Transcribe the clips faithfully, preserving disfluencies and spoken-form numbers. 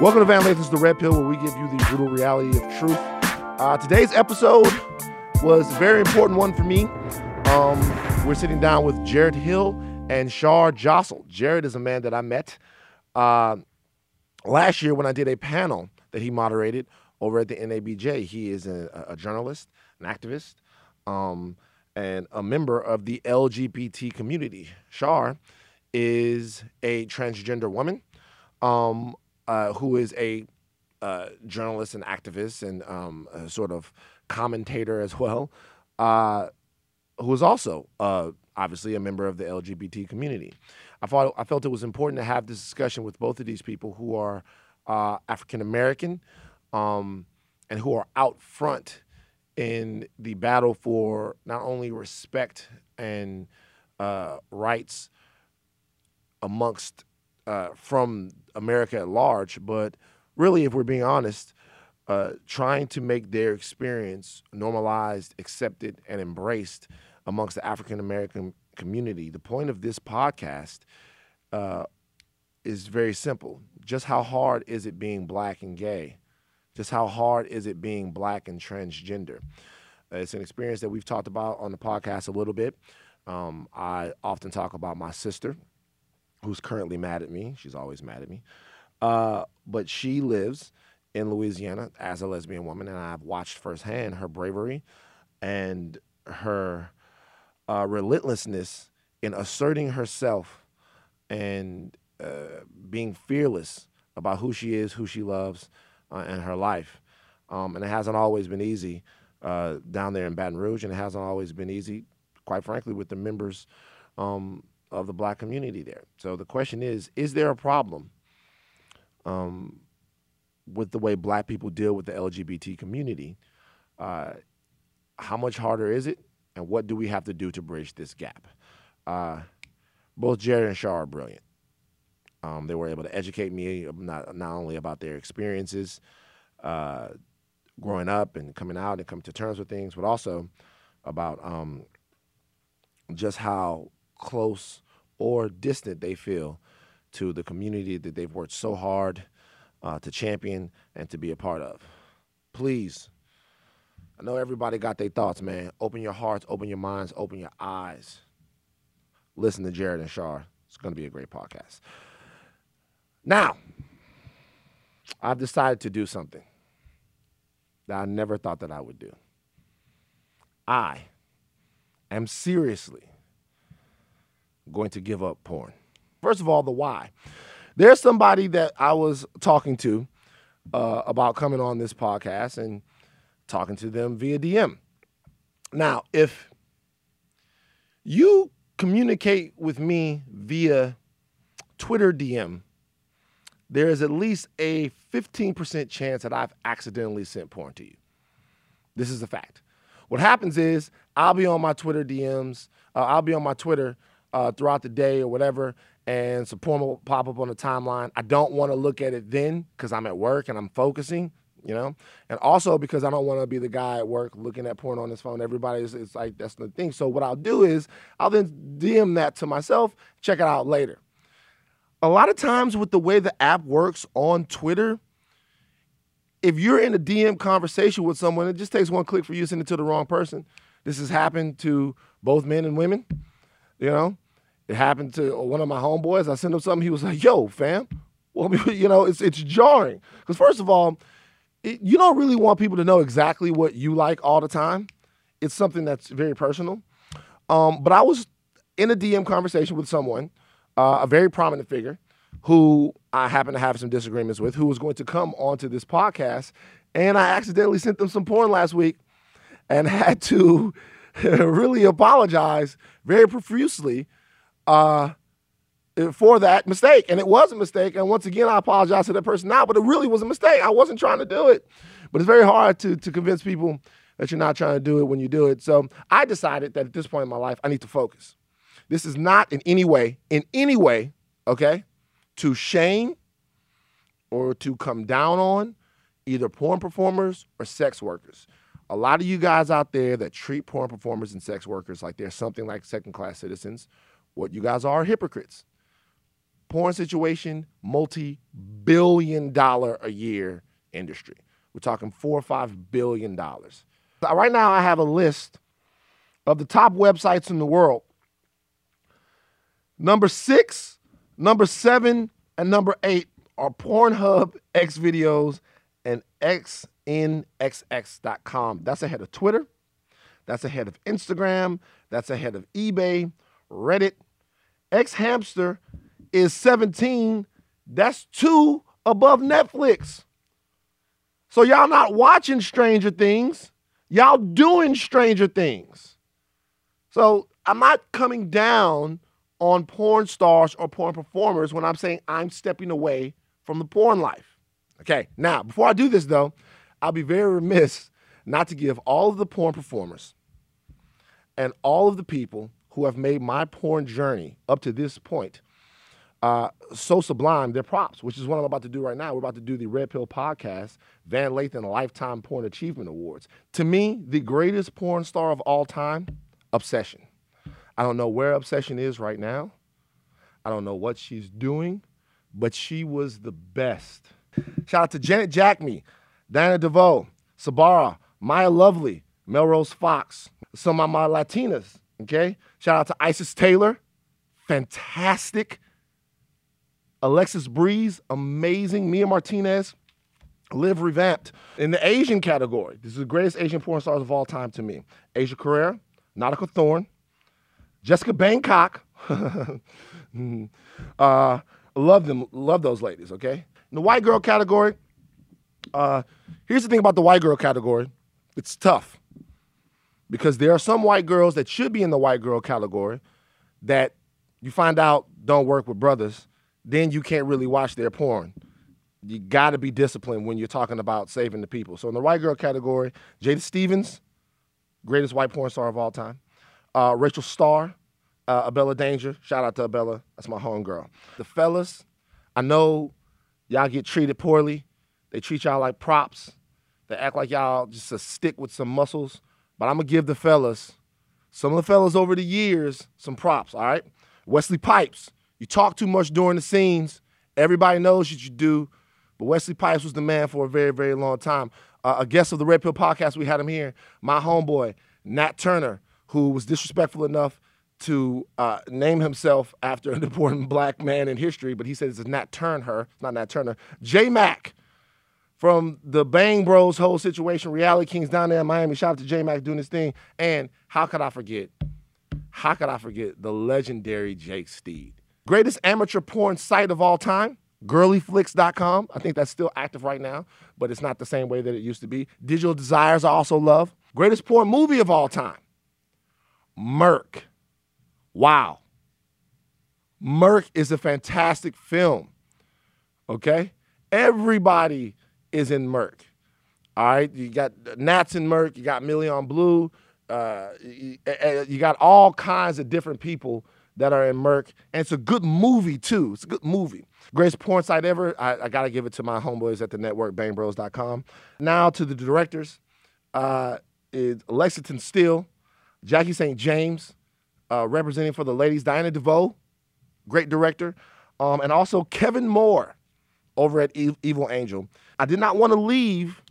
Welcome to Van Lathan's The Red Pill, where we give you the brutal reality of truth. Uh, today's episode was a very important one for me. Um, we're sitting down with Jarrett Hill and Shar Jossel. Jarrett is a man that I met uh, last year when I did a panel that he moderated over at the N A B J. He is a, a journalist, an activist, um, and a member of the L G B T community. Shar is a transgender woman um, uh, who is a uh, journalist and activist and um, a sort of commentator as well, uh, who is also uh, obviously a member of the L G B T community. I, thought, I felt it was important to have this discussion with both of these people who are uh, African-American um, and who are out front in the battle for not only respect and uh, rights amongst uh, from America at large, but really, if we're being honest, uh, trying to make their experience normalized, accepted, and embraced amongst the African American community. The point of this podcast uh, is very simple. Just how hard is it being black and gay? Just how hard is it being black and transgender? Uh, it's an experience that we've talked about on the podcast a little bit. Um, I often talk about my sister, who's currently mad at me. She's always mad at me. Uh, but she lives in Louisiana as a lesbian woman, and I've watched firsthand her bravery and her uh, relentlessness in asserting herself and uh, being fearless about who she is, who she loves, uh, and her life. Um, and it hasn't always been easy uh, down there in Baton Rouge, and it hasn't always been easy, quite frankly, with the members um, of the black community there. So the question is, is there a problem um, with the way black people deal with the L G B T community? Uh, how much harder is it? And what do we have to do to bridge this gap? Uh, both Jarrett and Shar are brilliant. Um, they were able to educate me not, not only about their experiences uh, growing up and coming out and coming to terms with things, but also about um, just how close or distant they feel to the community that they've worked so hard uh, to champion and to be a part of. Please, I know everybody got their thoughts, man. Open your hearts, open your minds, open your eyes. Listen to Jarrett and Shar. It's going to be a great podcast. Now, I've decided to do something that I never thought that I would do. I am seriously going to give up porn. First of all, the why. There's somebody that I was talking to uh, about coming on this podcast and talking to them via D M. Now, if you communicate with me via Twitter D M, there is at least a fifteen percent chance that I've accidentally sent porn to you. This is a fact. What happens is I'll be on my Twitter D Ms. Uh, I'll be on my Twitter Uh, throughout the day or whatever, and some porn will pop up on the timeline. I don't want to look at it then because I'm at work and I'm focusing, you know, and also because I don't want to be the guy at work looking at porn on his phone. Everybody is, it's like, that's the thing. So what I'll do is I'll then D M that to myself, check it out later. A lot of times with the way the app works on Twitter, if you're in a D M conversation with someone, it just takes one click for you to send it to the wrong person. This has happened to both men and women, you know. It happened to one of my homeboys. I sent him something. He was like, yo, fam. Well, you know, it's it's jarring. Because first of all, it, you don't really want people to know exactly what you like all the time. It's something that's very personal. Um, but I was in a D M conversation with someone, uh, a very prominent figure, who I happen to have some disagreements with, who was going to come onto this podcast. And I accidentally sent them some porn last week and had to really apologize very profusely Uh, for that mistake. And it was a mistake. And once again, I apologize to that person now, but it really was a mistake. I wasn't trying to do it. But it's very hard to, to convince people that you're not trying to do it when you do it. So I decided that at this point in my life, I need to focus. This is not in any way, in any way, okay, to shame or to come down on either porn performers or sex workers. A lot of you guys out there that treat porn performers and sex workers like they're something like second-class citizens, what you guys are hypocrites. porn situation, multi-billion dollar a year industry. We're talking four or five billion dollars. Right now I have a list of the top websites in the world. Number six, number seven, and number eight are Pornhub, X-Videos, and X N X X dot com. That's ahead of Twitter. That's ahead of Instagram. That's ahead of eBay, Reddit. X Hamster is seventeen. That's two above Netflix. So y'all not watching Stranger Things. Y'all doing Stranger Things. So I'm not coming down on porn stars or porn performers when I'm saying I'm stepping away from the porn life. Okay, now, before I do this, though, I'll be very remiss not to give all of the porn performers and all of the people who have made my porn journey up to this point uh, so sublime their props, which is what I'm about to do right now. We're about to do the Red Pill Podcast, Van Lathan Lifetime Porn Achievement Awards. To me, the greatest porn star of all time, Obsession. I don't know where Obsession is right now. I don't know what she's doing, but she was the best. Shout out to Janet Jackme, Diana DeVoe, Sabara, Maya Lovely, Melrose Fox, some of my Latinas, okay? Shout out to Isis Taylor, fantastic. Alexis Breeze, amazing. Mia Martinez, Liv Revamped. In the Asian category, this is the greatest Asian porn stars of all time to me. Asia Carrera, Nautica Thorne, Jessica Bangkok. uh, love them, love those ladies, okay? In the white girl category, uh, here's the thing about the white girl category. It's tough because there are some white girls that should be in the white girl category that you find out don't work with brothers, then you can't really watch their porn. You gotta be disciplined when you're talking about saving the people. So in the white girl category, Jada Stevens, greatest white porn star of all time. Uh, Rachel Starr, uh, Abella Danger. Shout out to Abella. That's my homegirl. The fellas, I know y'all get treated poorly. They treat y'all like props. They act like y'all just a stick with some muscles. But I'm going to give the fellas, some of the fellas over the years, some props, all right? Wesley Pipes, you talk too much during the scenes. Everybody knows what you do. But Wesley Pipes was the man for a very, very long time. Uh, a guest of the Red Pill Podcast, we had him here. My homeboy, Nat Turner, who was disrespectful enough to uh, name himself after an important black man in history, but he said it's Nat Turner, it's not Nat Turner. J. Mack from the Bang Bros whole situation, Reality Kings down there in Miami. Shout out to J. Mack doing his thing. And how could I forget? How could I forget the legendary Jake Steed? Greatest amateur porn site of all time, girly flicks dot com. I think that's still active right now, but it's not the same way that it used to be. Digital Desires I also love. Greatest porn movie of all time. Merck. Wow. Merck is a fantastic film, okay? Everybody is in Merck, all right? You got Nats in Merck. You got Millie on Blue. Uh, you, you got all kinds of different people that are in Merck, and it's a good movie, too. It's a good movie. Greatest porn site ever. I, I got to give it to my homeboys at the network, bang bros dot com. Now to the directors, uh, is Lexington Steele, Jackie Saint James, uh, representing for the ladies, Diana DeVoe, great director, um, and also Kevin Moore over at e- Evil Angel. I did not want to leave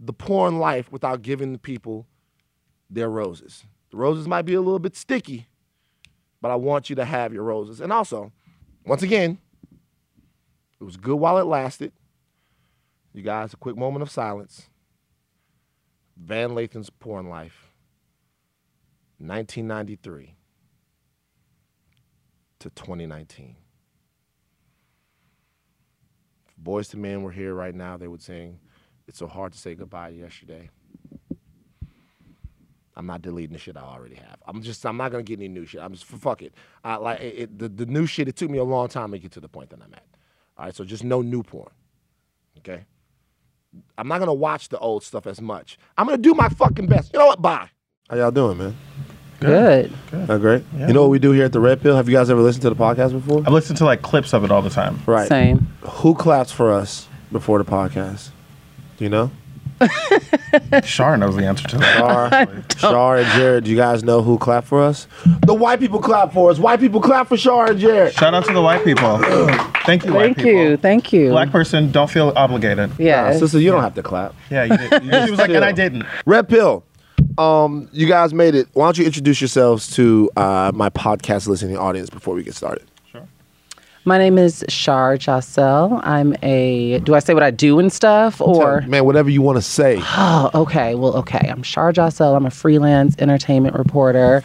the porn life without giving the people their roses. The roses might be a little bit sticky, but I want you to have your roses. And also, once again, it was good while it lasted. You guys, a quick moment of silence. Van Lathan's porn life. nineteen ninety-three to twenty nineteen. If Boys to Men were here right now, they would sing, "It's so hard to say goodbye to yesterday." I'm not deleting the shit I already have. I'm just, I'm not gonna get any new shit. I'm just, fuck it. I, like it, it, the, the new shit, it took me a long time to get to the point that I'm at. All right, so just no new porn, okay? I'm not gonna watch the old stuff as much. I'm gonna do my fucking best. You know what, bye. How y'all doing, man? Good. Good. Oh, great. Yeah. You know what we do here at the Red Pill? Have you guys ever listened to the podcast before? I've listened to like clips of it all the time. Right. Same. Who claps for us before the podcast? Do you know? Shar knows the answer to that. Shar and Jared, do you guys know who clapped for us? The white people clap for us. White people clap for Shar and Jared. Shout out to the white people. Thank you, white thank people. Thank you, thank you. Black person, don't feel obligated. Yeah, yeah sister, you yeah. don't have to clap. Yeah, you did. You, she was like, and I didn't. Red Pill, um, you guys made it. Why don't you introduce yourselves to uh, my podcast listening audience before we get started? My name is Shar Jossel. I'm a, do I say what I do and stuff or? Man, whatever you want to say. Oh, okay. Well, okay. I'm Shar Jossel. I'm a freelance entertainment reporter.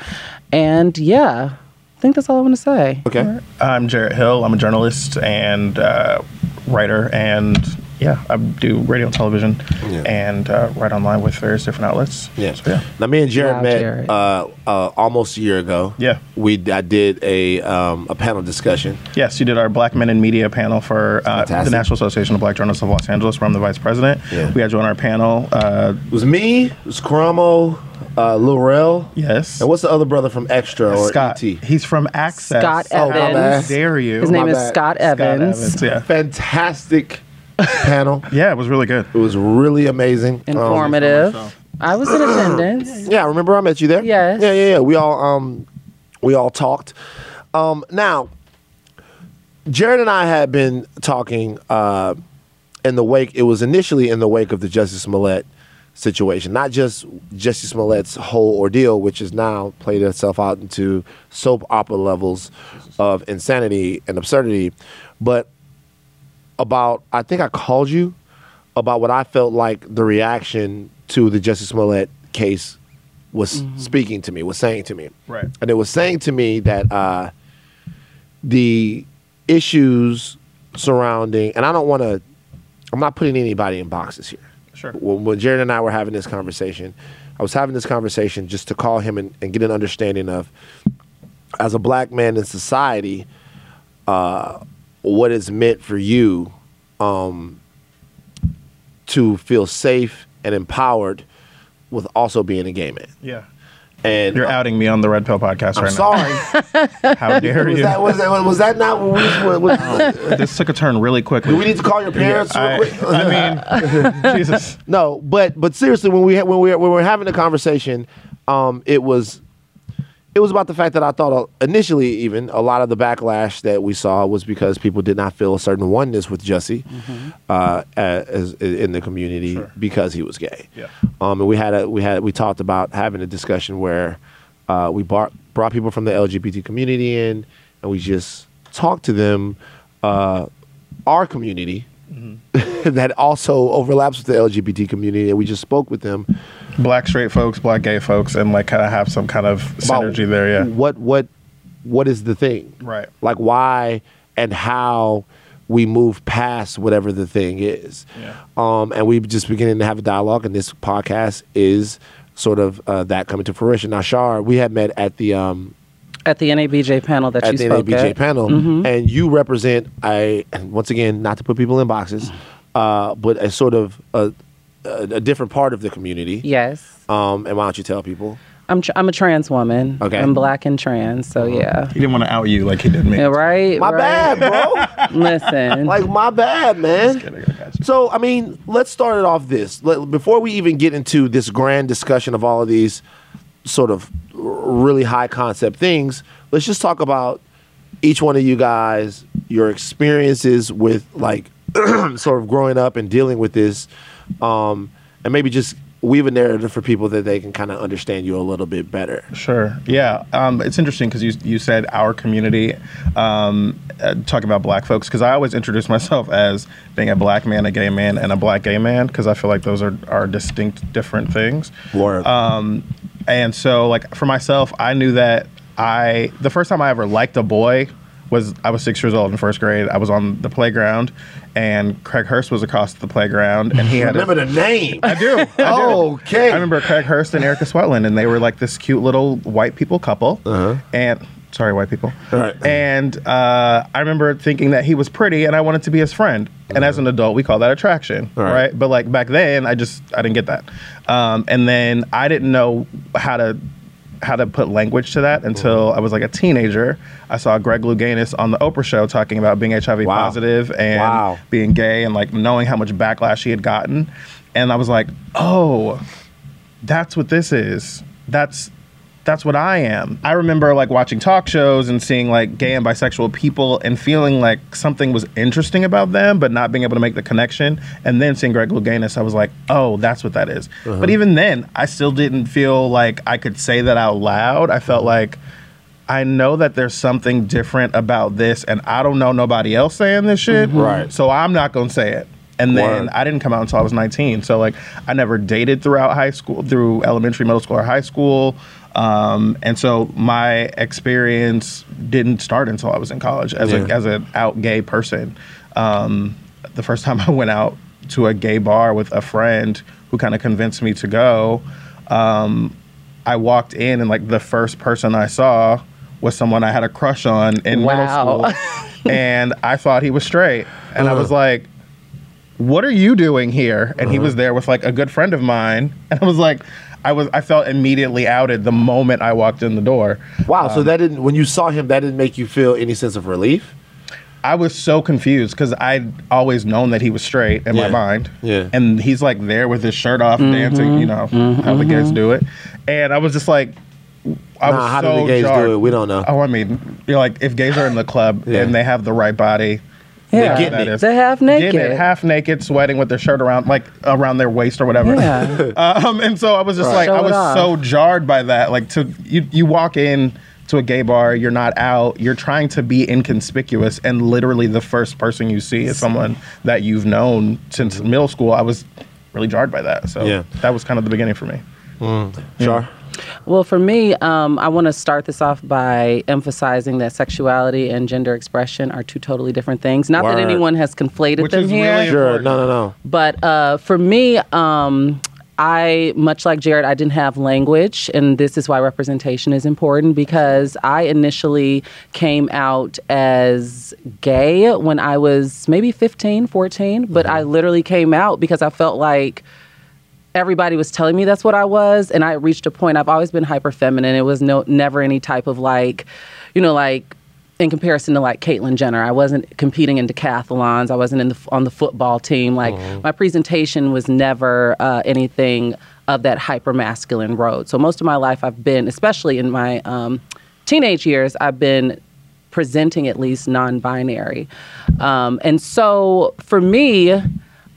And yeah, I think that's all I want to say. Okay. Right. I'm Jarrett Hill. I'm a journalist and uh, writer. And yeah, I do radio and television yeah. and uh, write online with various different outlets. Yeah. So, yeah. Now, me and Jarrett wow, met Jarrett. Uh, uh, almost a year ago. Yeah. We I did a um, a panel discussion. Yes, you did our Black Men in Media panel for uh, the National Association of Black Journalists of Los Angeles, where I'm the vice president. Yeah. We had you on our panel. Uh, it was me, it was Karamo, uh, Lil Rel. Yes. And what's the other brother from Extra or Scott? E T? He's from Access. Scott oh, Evans. How dare you? His name my is bad. Scott Evans. Scott Evans, yeah. Fantastic panel. Yeah, it was really good. It was really amazing. Informative. Um, I was in attendance. Yeah, I remember I met you there. Yes. Yeah, yeah, yeah. We all um we all talked. Um now Jared and I had been talking uh in the wake it was initially in the wake of the Jussie Smollett situation. Not just Jussie Smollett's whole ordeal, which has now played itself out into soap opera levels of insanity and absurdity, but about, I think I called you about what I felt like the reaction to the Jussie Smollett case was mm-hmm. speaking to me, was saying to me. Right. And it was saying to me that uh, the issues surrounding, and I don't want to, I'm not putting anybody in boxes here. Sure. When, when Jared and I were having this conversation, I was having this conversation just to call him and, and get an understanding of, as a black man in society, uh, what it's meant for you um, to feel safe and empowered with also being a gay man. Yeah. And you're uh, outing me on the Red Pill podcast I'm right sorry. now. How dare was you? That, was, that, was that not what we was, oh, this took a turn really quickly. Do we need to call your parents yeah, real I, quick? I mean, Jesus. No, but but seriously, when we when we when we were having the conversation, um, it was It was about the fact that I thought initially even a lot of the backlash that we saw was because people did not feel a certain oneness with Jussie mm-hmm. uh, as, in the community sure. because he was gay. Yeah. Um, and we had a, we had we talked about having a discussion where uh, we brought, brought people from the L G B T community in and we just talked to them, uh, our community mm-hmm. that also overlaps with the L G B T community, and we just spoke with them. Black straight folks, black gay folks, and like kind of have some kind of synergy there. Yeah. What what what is the thing? Right. Like why and how we move past whatever the thing is. Yeah. Um, and we just beginning to have a dialogue, and this podcast is sort of uh, that coming to fruition. Now, Shar, we had met at the um, at the N A B J panel that you spoke at. At the N A B J panel, mm-hmm. and you represent a and once again not to put people in boxes, uh, but a sort of a. a different part of the community. Yes. Um, and why don't you tell people? I'm tr I'm a trans woman. Okay. I'm black and trans, so yeah. He didn't want to out you like he did me. Yeah, right. My right. bad, bro. Listen. Like my bad, man. Kidding, I so I mean, let's start it off this. Let, before we even get into this grand discussion of all of these sort of really high concept things, let's just talk about each one of you guys, your experiences with like sort of growing up and dealing with this. Um, and maybe just weave a narrative for people that they can kind of understand you a little bit better. Sure. Yeah. Um, it's interesting because you, you said our community, um, uh, talk about black folks, because I always introduce myself as being a black man, a gay man, and a black gay man, because I feel like those are, are distinct different things. Word. Um, and so like for myself, I knew that I, the first time I ever liked a boy was I was six years old in first grade. I was on the playground, and Craig Hurst was across the playground, and he had remember a, the name. I do. I do. Okay. I remember Craig Hurst and Erica Swetland, and they were like this cute little white people couple. Uh-huh. And sorry, white people. All right. And uh, I remember thinking that he was pretty, and I wanted to be his friend. And as an adult, we call that attraction, right. right? But like back then, I just I didn't get that. Um, and then I didn't know how to. how to put language to that until I was like a teenager. I saw Greg Louganis on the Oprah show talking about being H I V wow. positive and wow. being gay and like knowing how much backlash he had gotten. And I was like, oh, that's what this is. That's that's what I am. I remember like watching talk shows and seeing like gay and bisexual people and feeling like something was interesting about them, but not being able to make the connection. And then seeing Greg Louganis, I was like, oh, that's what that is. Uh-huh. But even then, I still didn't feel like I could say that out loud. I felt like, I know that there's something different about this, and I don't know nobody else saying this shit, mm-hmm. right? So I'm not gonna say it. And then Word. I didn't come out until I was nineteen. So like, I never dated throughout high school, through elementary, middle school, or high school. Um, and so my experience didn't start until I was in college as yeah. a as an out gay person. Um, the first time I went out to a gay bar with a friend who kind of convinced me to go, um, I walked in and like the first person I saw was someone I had a crush on in wow. middle school. And I thought he was straight. And uh. I was like, what are you doing here? And uh-huh. he was there with like a good friend of mine. And I was like, I was, I felt immediately outed the moment I walked in the door. Wow. Um, so that didn't, when you saw him, that didn't make you feel any sense of relief? I was so confused because I'd always known that he was straight in yeah. my mind. Yeah. And he's like there with his shirt off mm-hmm. dancing, you know, mm-hmm. how the gays do it. And I was just like, I nah, was how so do the gays jarred. do it? We don't know. Oh, I mean, you're like, if gays are in the club yeah. and they have the right body, yeah, they're, getting it. they're half naked, getting it, half naked, sweating with their shirt around, like around their waist or whatever. Yeah. um, and so I was just right. like, Show I was off. so jarred by that. Like, to you, you walk in to a gay bar, you're not out, you're trying to be inconspicuous, and literally the first person you see is someone that you've known since middle school. I was really jarred by that. So yeah. that was kind of the beginning for me. Mm. Yeah. Sure. Well, for me, um, I want to start this off by emphasizing that sexuality and gender expression are two totally different things. Not Word. that anyone has conflated Which them is here. Really sure. No, no, no. But uh, for me, um, I, much like Jarrett, I didn't have language, and this is why representation is important, because I initially came out as gay when I was maybe fifteen, fourteen, but mm-hmm. I literally came out because I felt like everybody was telling me that's what I was, and I reached a point. I've always been hyper feminine. It was no, never any type of like, you know, like in comparison to like Caitlyn Jenner, I wasn't competing in decathlons. I wasn't in the, on the football team. Like mm-hmm. my presentation was never uh, anything of that hyper masculine road. So most of my life, I've been, especially in my um, teenage years, I've been presenting at least non-binary, um, and so for me,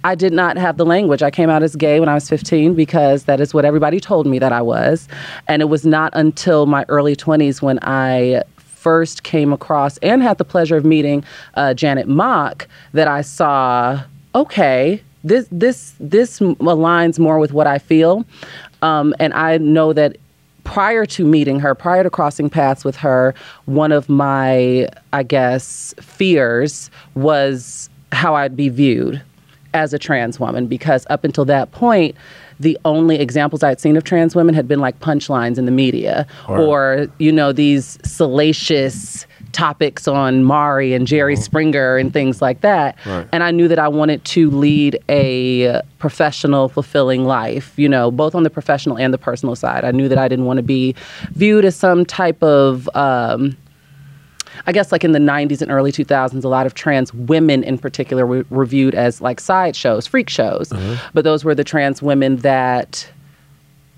I did not have the language. I came out as gay when I was fifteen because that is what everybody told me that I was. And it was not until my early twenties when I first came across and had the pleasure of meeting uh, Janet Mock that I saw, okay, this this this aligns more with what I feel. Um, and I know that prior to meeting her, prior to crossing paths with her, one of my, I guess, fears was how I'd be viewed as a trans woman, because up until that point, the only examples I'd seen of trans women had been like punchlines in the media right. or, you know, these salacious topics on Maury and Jerry oh. Springer and things like that. Right. And I knew that I wanted to lead a professional, fulfilling life, you know, both on the professional and the personal side. I knew that I didn't want to be viewed as some type of, um, I guess like in the nineties and early two thousands, a lot of trans women in particular were, were viewed as like sideshows, freak shows. Uh-huh. But those were the trans women that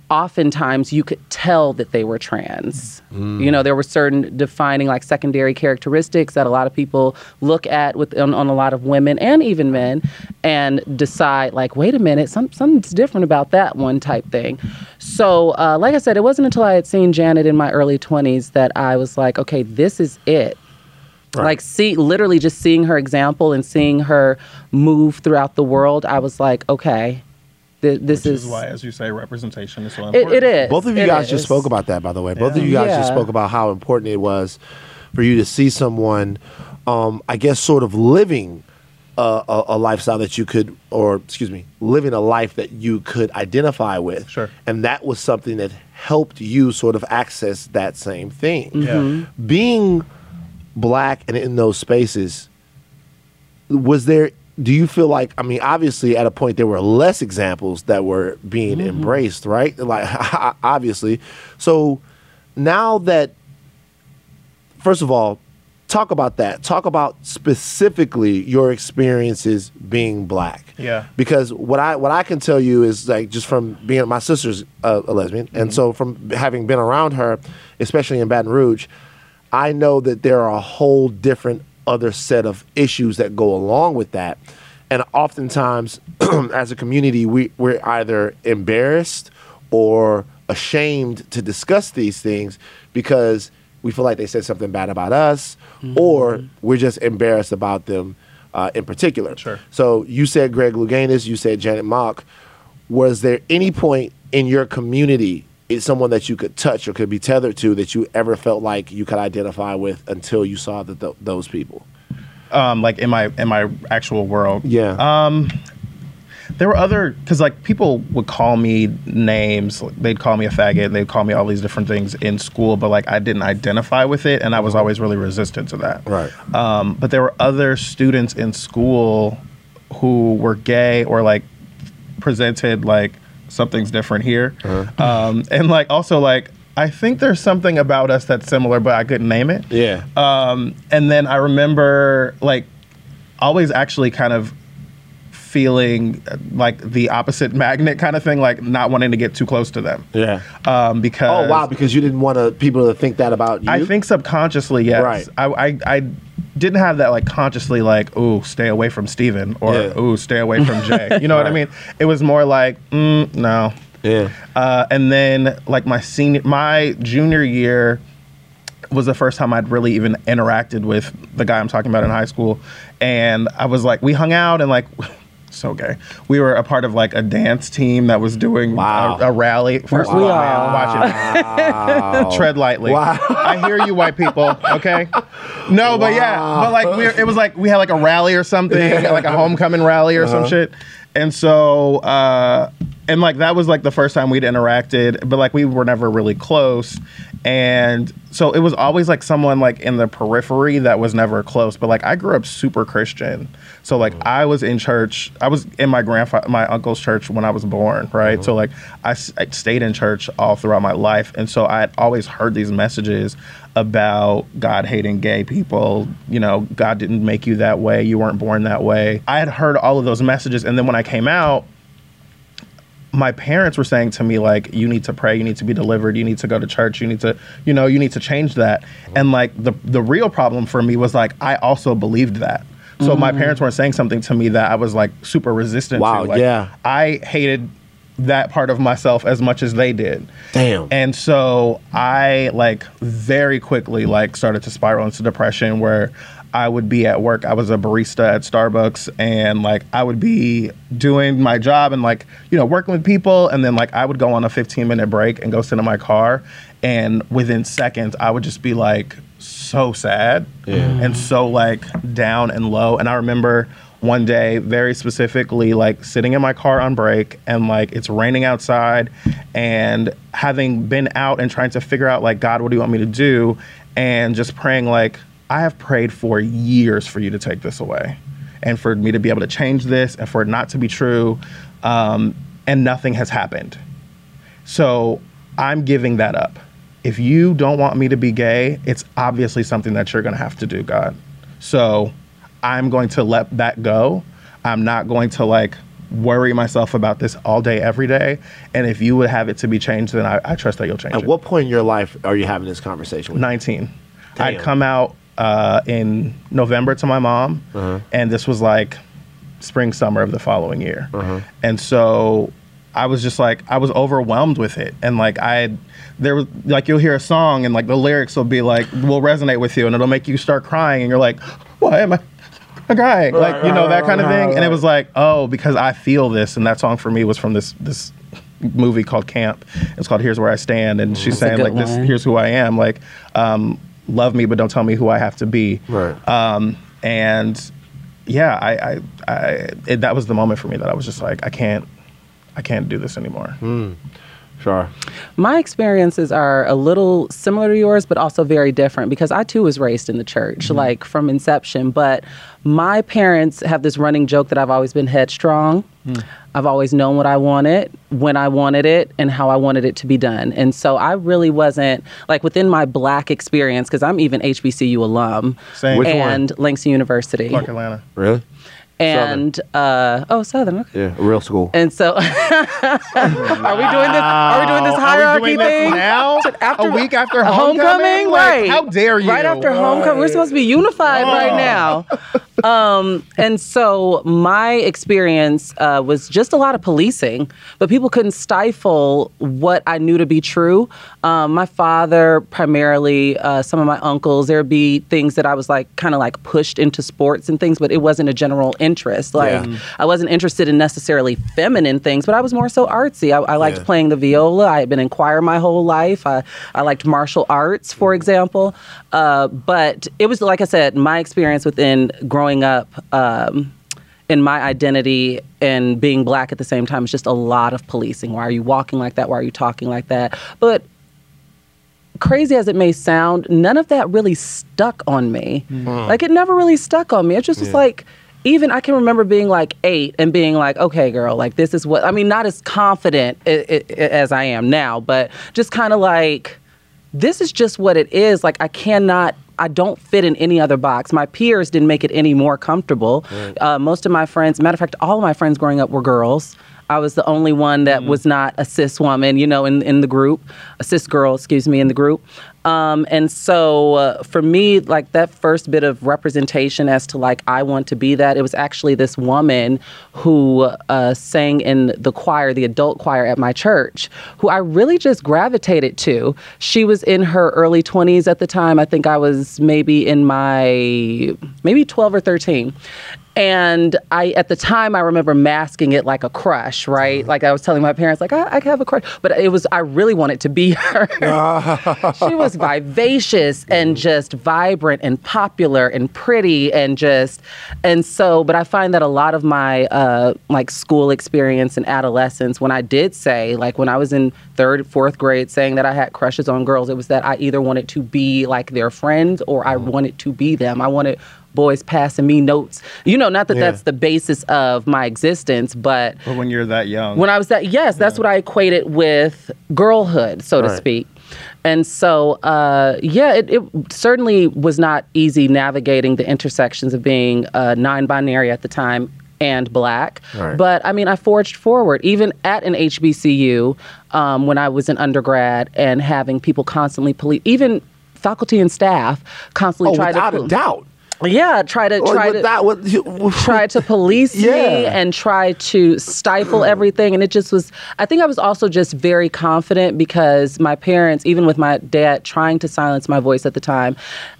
oftentimes you could tell that they were trans. Mm. You know, there were certain defining like secondary characteristics that a lot of people look at with, on, on a lot of women and even men and decide like, wait a minute, some, something's different about that one type thing. So uh, like I said, it wasn't until I had seen Janet in my early twenties that I was like, okay, this is it. Right. Like see, literally just seeing her example and seeing her move throughout the world, I was like, okay. The, this Which is, is why, as you say, representation is so important. It, it is. Both of you it guys is. just spoke about that, by the way. Both yeah. of you guys yeah. just spoke about how important it was for you to see someone, um, I guess, sort of living a, a, a lifestyle that you could, or excuse me, living a life that you could identify with. Sure. And that was something that helped you sort of access that same thing. Mm-hmm. Yeah. Being black and in those spaces, was there do you feel like, I mean, obviously at a point there were less examples that were being mm-hmm. embraced, right? Like, obviously. So now that, first of all, Talk about that. Talk about specifically your experiences being black. Yeah. Because what I what I can tell you is, like, just from being, my sister's a, a lesbian, mm-hmm. and so from having been around her, especially in Baton Rouge, I know that there are a whole different other set of issues that go along with that. And oftentimes, as a community, we, we're either embarrassed or ashamed to discuss these things because we feel like they said something bad about us, mm-hmm. or we're just embarrassed about them uh, in particular. Sure. So you said Greg Louganis, you said Janet Mock. Was there any point in your community, is someone that you could touch or could be tethered to, that you ever felt like you could identify with until you saw the, the, those people? Um, like in my in my actual world. Yeah. Um, there were other, because like people would call me names. They'd call me a faggot. They'd call me all these different things in school, but like I didn't identify with it, and I was always really resistant to that. Right. Um, but there were other students in school who were gay or like presented like something's different here, uh-huh. um, and like also like. I think there's something about us that's similar, but I couldn't name it. Yeah. Um, and then I remember, like, always actually kind of feeling like the opposite magnet kind of thing, like not wanting to get too close to them. Yeah. Um, because. Oh wow! Because you didn't want to, people to think that about you. I think subconsciously, yes. Right. I I, I didn't have that like consciously, like, ooh, stay away from Steven, or yeah. ooh, stay away from Jay. You know right. what I mean? It was more like, mm, no. Yeah. Uh, and then like my senior, my junior year was the first time I'd really even interacted with the guy I'm talking about in high school. And I was like, we hung out and like, so gay. We were a part of like a dance team that was doing wow. a, a rally. First wow. of all, man, watch it. Wow. Tread lightly. Wow. I hear you, white people. Okay. No, but wow. yeah, but like we were, it was like we had like a rally or something, yeah. like a homecoming rally or uh-huh. some shit. And so, uh, and like that was like the first time we'd interacted, but like we were never really close. And so it was always like someone like in the periphery that was never close. But like I grew up super Christian. So like mm-hmm. I was in church. I was in my grandfather, my uncle's church when I was born. Right. Mm-hmm. So like I, I stayed in church all throughout my life. And so I had always heard these messages about God hating gay people. You know, God didn't make you that way. You weren't born that way. I had heard all of those messages. And then when I came out, my parents were saying to me, like, you need to pray, you need to be delivered, you need to go to church, you need to, you know, you need to change that. And like the the real problem for me was like, I also believed that. So mm-hmm. my parents weren't saying something to me that I was like super resistant wow, to. Like, yeah. I hated that part of myself as much as they did. Damn. And so I like very quickly like started to spiral into depression where I would be at work. I was a barista at Starbucks, and like I would be doing my job and like, you know, working with people. And then like I would go on a fifteen minute break and go sit in my car. And within seconds, I would just be like so sad yeah. and so like down and low. And I remember one day very specifically like sitting in my car on break and like it's raining outside and having been out and trying to figure out like, God, what do you want me to do? And just praying like, I have prayed for years for you to take this away and for me to be able to change this and for it not to be true. Um, and nothing has happened. So I'm giving that up. If you don't want me to be gay, it's obviously something that you're going to have to do, God. So I'm going to let that go. I'm not going to like worry myself about this all day, every day. And if you would have it to be changed, then I, I trust that you'll change it. At what point in your life are you having this conversation with nineteen. I'd come out Uh, in November to my mom, uh-huh. and this was like spring, summer of the following year. Uh-huh. And so I was just like, I was overwhelmed with it. And like I, there was like, you'll hear a song and like the lyrics will be like, will resonate with you and it'll make you start crying. And you're like, why am I crying? Like, you know, that kind of thing. And it was like, oh, because I feel this. And that song for me was from this, this movie called Camp. It's called Here's Where I Stand. And she's That's saying like, this, here's who I am. Like, um, love me, but don't tell me who I have to be. Right. Um, and yeah, I, I, I it, that was the moment for me that I was just like, I can't, I can't do this anymore. Mm. Sure. My experiences are a little similar to yours, but also very different because I too was raised in the church, mm-hmm. like from inception. But my parents have this running joke that I've always been headstrong. Mm. I've always known what I wanted, when I wanted it, and how I wanted it to be done. And so I really wasn't, like, within my Black experience, because I'm even H B C U alum. Same. Which and one? Langston University. Clark Atlanta. Really? And Southern. uh oh, Southern. Okay. Yeah, a real school. And so, are we doing this? Are we doing this hierarchy doing this thing now? After, a week after homecoming, homecoming? Like, right? How dare you? Right after homecoming, we're supposed to be unified oh. right now. Um, and so, my experience uh, was just a lot of policing, but people couldn't stifle what I knew to be true. Um, my father, primarily, uh, some of my uncles. There'd be things that I was like, kind of like pushed into sports and things, but it wasn't a general interest. Interest. Like, yeah. I wasn't interested in necessarily feminine things, but I was more so artsy. I, I liked yeah. playing the viola. I had been in choir my whole life. I, I liked martial arts, for example. Uh, but it was, like I said, my experience within growing up um, in my identity and being Black at the same time is just a lot of policing. Why are you walking like that? Why are you talking like that? But crazy as it may sound, none of that really stuck on me. Mm. Like, it never really stuck on me. It just yeah. was like... Even I can remember being like eight and being like, okay, girl, like this is what, I mean, not as confident I I as I am now, but just kind of like, this is just what it is. Like, I cannot, I don't fit in any other box. My peers didn't make it any more comfortable. Right. Uh, most of my friends, matter of fact, all of my friends growing up were girls. I was the only one that mm-hmm. was not a cis woman, you know, in, in the group, a cis girl, excuse me, in the group. Um, and so uh, for me, like that first bit of representation as to like, I want to be that, it was actually this woman who uh, sang in the choir, the adult choir at my church, who I really just gravitated to. She was in her early twenties at the time. I think I was maybe in my, maybe twelve or thirteen. And I, at the time, I remember masking it like a crush, right? Mm-hmm. Like I was telling my parents, like, I, I have a crush. But it was, I really wanted to be her. She was vivacious and just vibrant and popular and pretty and just, and so, but I find that a lot of my uh, like school experience and adolescence, when I did say, like when I was in third, fourth grade saying that I had crushes on girls, it was that I either wanted to be like their friends or I mm-hmm. wanted to be them. I wanted boys passing me notes. You know, not that yeah. that's the basis of my existence, but... But when you're that young. When I was that... Yes, that's yeah. what I equated with girlhood, so right. to speak. And so, uh, yeah, it, it certainly was not easy navigating the intersections of being uh, non-binary at the time and Black. Right. But, I mean, I forged forward. Even at an H B C U, um, when I was an undergrad and having people constantly police... Even faculty and staff constantly oh, tried to... Oh, without a doubt. Yeah, try to try to that, what, what, try to police yeah. me and try to stifle everything. And it just was, I think I was also just very confident because my parents, even with my dad trying to silence my voice at the time,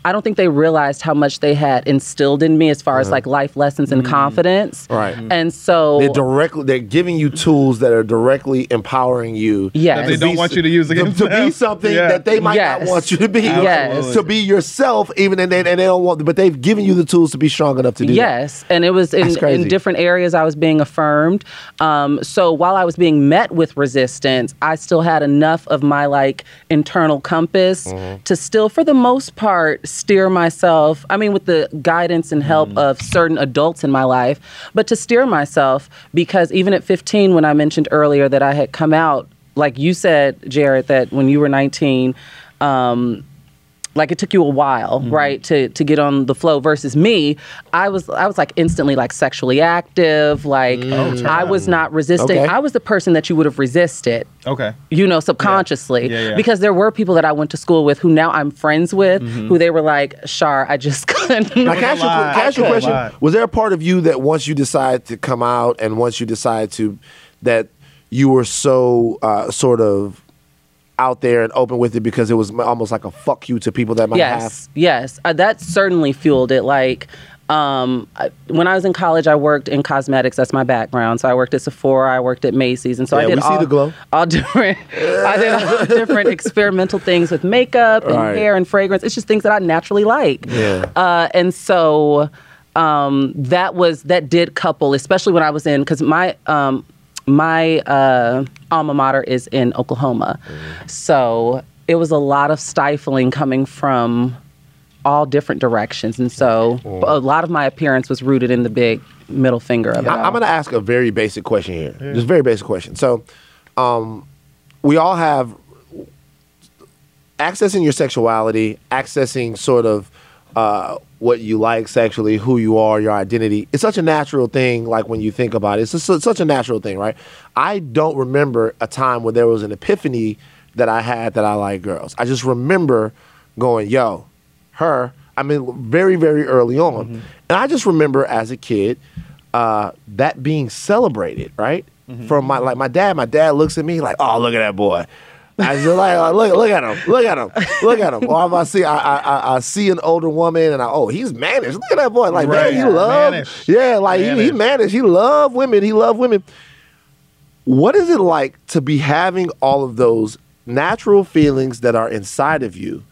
I don't think they realized how much they had instilled in me as far as right. like life lessons and mm. confidence. Right. And so they're directly they're giving you tools that are directly empowering you. Yes. That they don't be, want you to use against them. To be something yeah. that they might yes. not want you to be. Yes. To be yourself, even and they, and they don't want, but they've given giving you the tools to be strong enough to do yes, that. Yes, and it was in, in different areas I was being affirmed. Um, so while I was being met with resistance, I still had enough of my like internal compass mm-hmm. to still, for the most part, steer myself, I mean with the guidance and help mm-hmm. of certain adults in my life, but to steer myself because even at fifteen, when I mentioned earlier that I had come out, like you said, Jarrett, that when you were nineteen, um, like it took you a while, mm-hmm. right, to to get on the flow versus me. I was I was like instantly like sexually active, like mm-hmm. I was not resisting. Okay. I was the person that you would have resisted. Okay. You know, subconsciously. Yeah. Yeah, yeah. Because there were people that I went to school with who now I'm friends with, mm-hmm. who they were like, Shar, I just couldn't. Now, can I ask you a question? Was there a part of you that once you decide to come out and once you decide to, that you were so uh, sort of, out there and open with it because it was almost like a fuck you to people that might yes, have? Yes, yes. Uh, that certainly fueled it. Like, um, I, when I was in college, I worked in cosmetics. That's my background. So I worked at Sephora. I worked at Macy's. And so yeah, I did we all, see the glow. all different I did all different experimental things with makeup and right. hair and fragrance. It's just things that I naturally like. Yeah. Uh, and so um, that was, that did couple, especially when I was in, because my, um, My uh, alma mater is in Oklahoma. Mm. So it was a lot of stifling coming from all different directions. And so mm. a lot of my appearance was rooted in the big middle finger of yeah. it. I, I'm going to ask a very basic question here. Yeah. Just a very basic question. So um, we all have accessing your sexuality, accessing sort of uh, what you like sexually, who you are, your identity. It's such a natural thing, like when you think about it. It's, just, it's such a natural thing, right? I don't remember a time where there was an epiphany that I had that I like girls. I just remember going, yo, her, I mean, very, very early on. Mm-hmm. And I just remember as a kid uh, that being celebrated, right? Mm-hmm. From my, like my dad, my dad looks at me like, oh, look at that boy. I just like, oh, look, look at him, look at him, look at him. Or if I see, I, I, I see an older woman, and I, oh, he's mannish. Look at that boy, like right. man, he love, mannish. yeah, like mannish. He, he mannish. He love women. He love women. What is it like to be having all of those natural feelings that are inside of you,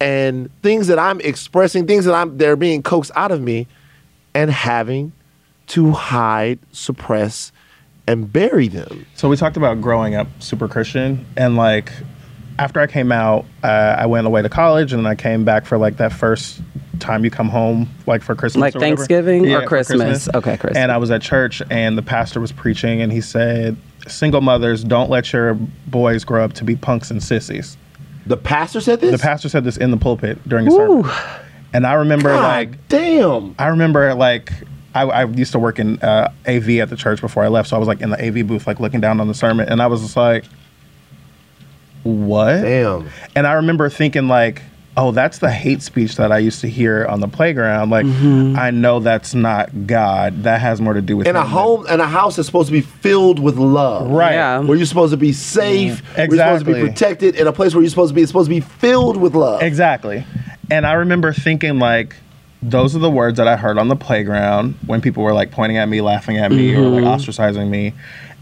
and things that I'm expressing, things that I'm they're being coaxed out of me, and having to hide, suppress, and bury them? So we talked about growing up super Christian, and like after I came out, uh, I went away to college, and then I came back for like that first time you come home, like for Christmas, like or Thanksgiving yeah, or Christmas. Christmas. Okay, Christmas. And I was at church, and the pastor was preaching, and he said, "Single mothers, don't let your boys grow up to be punks and sissies." The pastor said this? The pastor said this in the pulpit during a sermon. And I remember, God, like, damn, I remember like. I, I used to work in uh, A V at the church before I left, so I was like in the A V booth, like looking down on the sermon, and I was just like, "What?" Damn. And I remember thinking like, "Oh, that's the hate speech that I used to hear on the playground." Like, mm-hmm. I know that's not God. That has more to do with in a home and a house that's supposed to be filled with love, right? Yeah. Where you're supposed to be safe, mm-hmm. exactly. Where you're supposed to be protected, in a place where you're supposed to be, it's supposed to be filled with love, exactly. And I remember thinking like, those are the words that I heard on the playground when people were like pointing at me, laughing at me, mm-hmm. or like ostracizing me.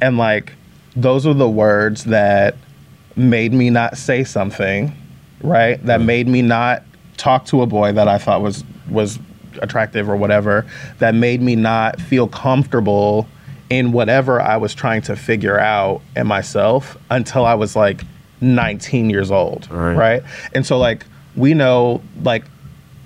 And like, those are the words that made me not say something, right? That made me not talk to a boy that I thought was, was attractive or whatever. That made me not feel comfortable in whatever I was trying to figure out in myself until I was like nineteen years old, right? right? And so like, we know like,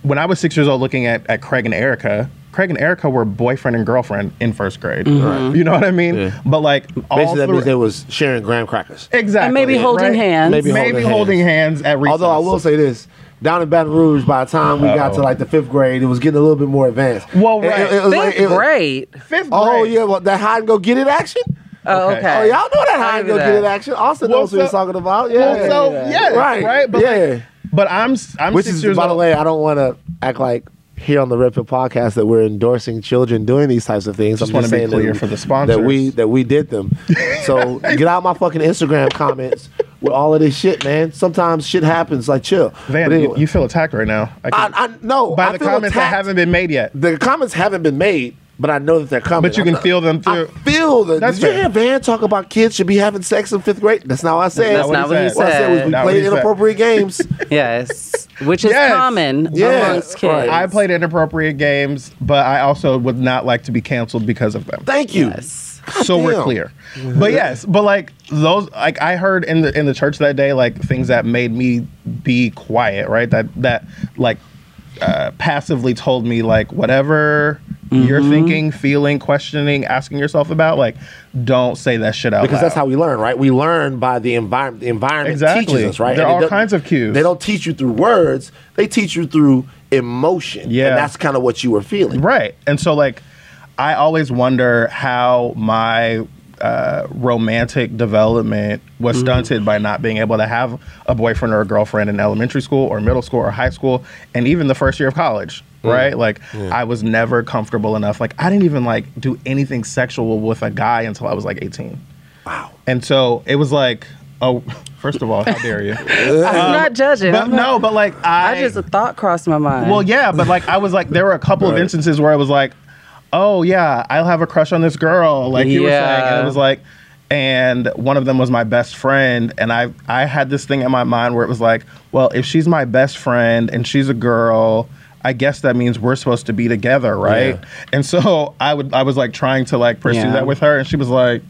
when I was six years old looking at, at Craig and Erica, Craig and Erica were boyfriend and girlfriend in first grade. Mm-hmm. You know what I mean? Yeah. But like, basically all that means they was sharing graham crackers. Exactly. And maybe holding right? hands. Maybe, maybe holding, holding hands. hands at recess. Although I will say this, down in Baton Rouge, by the time we Uh-oh. got to like the fifth grade, it was getting a little bit more advanced. Well, right. It, it, it was fifth like, it was, grade? Fifth grade. Oh yeah, well, that hide and go get it action? Oh, okay. okay. Oh, y'all know that hide and go that. get it action. Austin well, knows so, who he's talking about. Yeah. Well, so, yeah. yeah. Right. Right? But yeah. Like, But I'm, I'm Which six is, years by old. By the way, I don't want to act like here on the Red Pill podcast that we're endorsing children doing these types of things. Just I'm want just to be clear that, for the sponsors. That we, that we did them. So get out my fucking Instagram comments with all of this shit, man. Sometimes shit happens. Like, chill. Van, anyway, you, you feel attacked right now. I, can, I, I No. By I the feel comments attacked. that haven't been made yet. The comments haven't been made. But I know that they're coming. But you can feel them through. I feel that. Did you hear Van talk about kids should be having sex in fifth grade? That's not what I said. That's not what he said. What I said was we played inappropriate games. Yes. Which is common amongst kids. I played inappropriate games, but I also would not like to be canceled because of them. Thank you. So we're clear. But yes, but like those, like I heard in the in the church that day, like things that made me be quiet, right? That that like uh, passively told me like whatever you're mm-hmm. thinking, feeling, questioning, asking yourself about, like, don't say that shit out because loud. Because that's how we learn, right? We learn by the environment. The environment exactly. teaches us, right? There and are all kinds of cues. They don't teach you through words. They teach you through emotion. Yeah. And that's kind of what you were feeling. Right. And so, like, I always wonder how my uh, romantic development was mm-hmm. stunted by not being able to have a boyfriend or a girlfriend in elementary school or middle school or high school and even the first year of college. Right? Like, yeah. I was never comfortable enough. Like, I didn't even, like, do anything sexual with a guy until I was, like, eighteen. Wow. And so it was like, oh, first of all, how dare you? I'm um, not judging. But I'm not, no, but, like, I... I just, a thought crossed my mind. Well, yeah, but, like, I was, like, there were a couple right. of instances where I was like, oh, yeah, I'll have a crush on this girl. Like, you yeah. were saying, and it was like... And one of them was my best friend. And I, I had this thing in my mind where it was like, well, if she's my best friend and she's a girl... I guess that means we're supposed to be together, right? Yeah. And so I would, I was like trying to like pursue yeah. that with her, and she was like,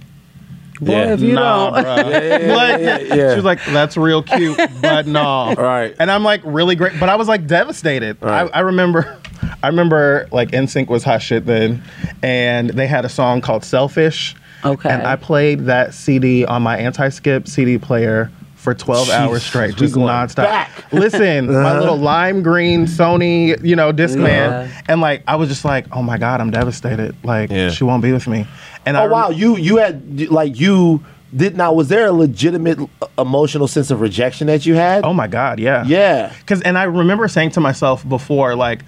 boy, yeah. if you nah, don't. Bruh. Yeah, yeah, like, yeah, yeah, yeah. She was like, that's real cute, but no. Right. And I'm like, really great. But I was like devastated. Right. I, I remember, I remember like N Sync was hot shit then. And they had a song called Selfish. Okay. And I played that C D on my anti-skip C D player for twelve Jeez, hours straight, just nonstop. Back. Listen, uh-huh. my little lime green Sony, you know, Discman, yeah. and like I was just like, oh my God, I'm devastated. Like yeah. she won't be with me. And oh I wow, you you had like you did not. Was there a legitimate emotional sense of rejection that you had? Oh my God, yeah, yeah. Because and I remember saying to myself before, like,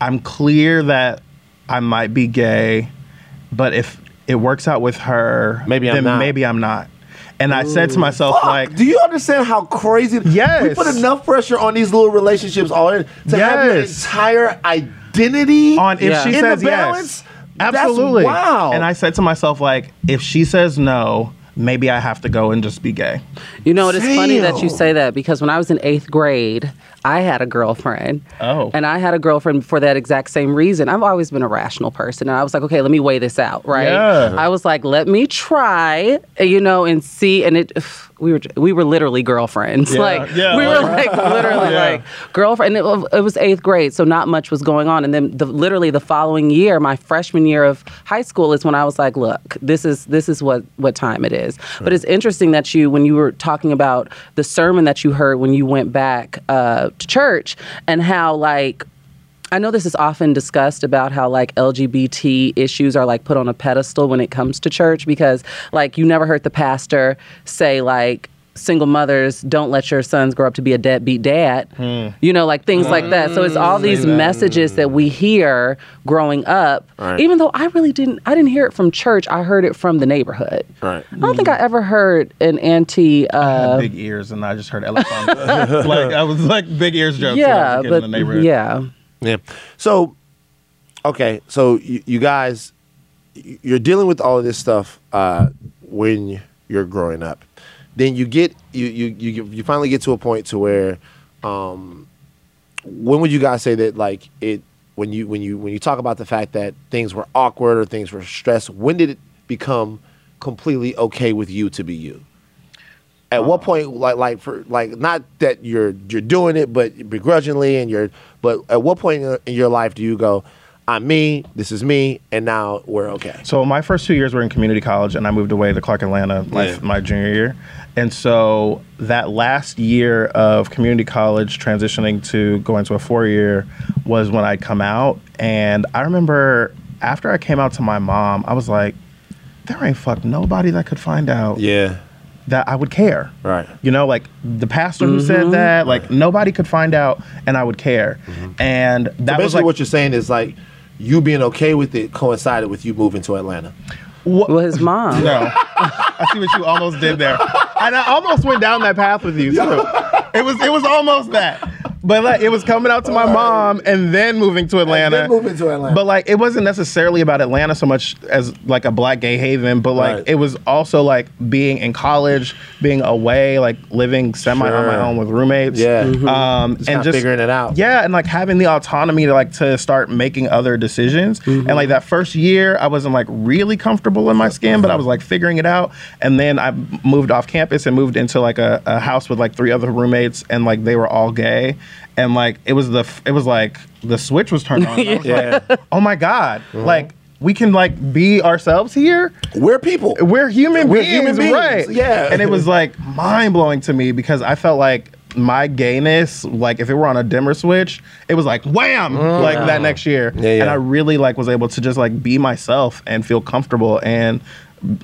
I'm clear that I might be gay, but if it works out with her, maybe then I'm not. maybe I'm not. And I said to myself, Fuck. like... Do you understand how crazy... Yes. We put enough pressure on these little relationships all in to yes. have your entire identity on if yeah. she in says the balance? Yes. Absolutely. That's, wow. And I said to myself, like, if she says no, maybe I have to go and just be gay. You know, it's funny that you say that because when I was in eighth grade, I had a girlfriend. Oh. And I had a girlfriend for that exact same reason. I've always been a rational person. And I was like, okay, let me weigh this out, right? Yeah. I was like, let me try, you know, and see. And it, we were we were literally girlfriends. Yeah. Like, yeah. we were like literally yeah. like girlfriend. And it, it was eighth grade, so not much was going on. And then the, literally the following year, my freshman year of high school is when I was like, look, this is this is what, what time it is. Right. But it's interesting that you, when you were talking about the sermon that you heard when you went back uh, to church and how like, I know this is often discussed about how like L G B T issues are like put on a pedestal when it comes to church because like you never heard the pastor say like, single mothers, don't let your sons grow up to be a deadbeat dad. Mm. You know, like things mm. like that. So it's all these mm. messages that we hear growing up. Right. Even though I really didn't, I didn't hear it from church. I heard it from the neighborhood. Right. I don't mm. think I ever heard an auntie. Uh, I had big ears, and I just heard elephants. Like I was like big ears jokes. Yeah, when I was a kid but in the neighborhood. Yeah, yeah. So, okay, so you, you guys, you're dealing with all of this stuff uh, when you're growing up. Then you get you you you you finally get to a point to where, um, when would you guys say that like it when you when you when you talk about the fact that things were awkward or things were stressed? When did it become completely okay with you to be you? At um, what point like like for like not that you're you're doing it but begrudgingly and you're but at what point in your life do you go? I'm me, this is me, and now we're okay. So my first two years were in community college, and I moved away to Clark Atlanta my, yeah. my junior year. And so that last year of community college transitioning to going to a four-year was when I'd come out. And I remember after I came out to my mom, I was like, there ain't fuck nobody that could find out. Yeah. That I would care. Right. You know, like the pastor mm-hmm. who said that, like right. nobody could find out and I would care. Mm-hmm. And that so basically was like, what you're saying is like you being okay with it coincided with you moving to Atlanta. What? Well, his mom. No. I see what you almost did there. And I almost went down that path with you too. It was it was almost that. But like, it was coming out to my mom and then moving to Atlanta. And then moving to Atlanta. But like, it wasn't necessarily about Atlanta so much as like a black gay haven, but like, right. it was also like being in college, being away, like living semi sure. on my own with roommates. Yeah. Mm-hmm. um, just and just figuring it out. Yeah. And like having the autonomy to like, to start making other decisions. Mm-hmm. And like that first year, I wasn't like really comfortable in my skin, mm-hmm. but I was like figuring it out. And then I moved off campus and moved into like a, a house with like three other roommates and like, they were all gay. And like it was the it was like the switch was turned on. I was yeah. like, oh my God! Mm-hmm. Like we can like be ourselves here. We're people. We're human We're beings, human beings. Right? Yeah. And it was like mind blowing to me because I felt like my gayness, like if it were on a dimmer switch, it was like wham, mm-hmm. like that next year. Yeah, yeah. And I really like was able to just like be myself and feel comfortable and.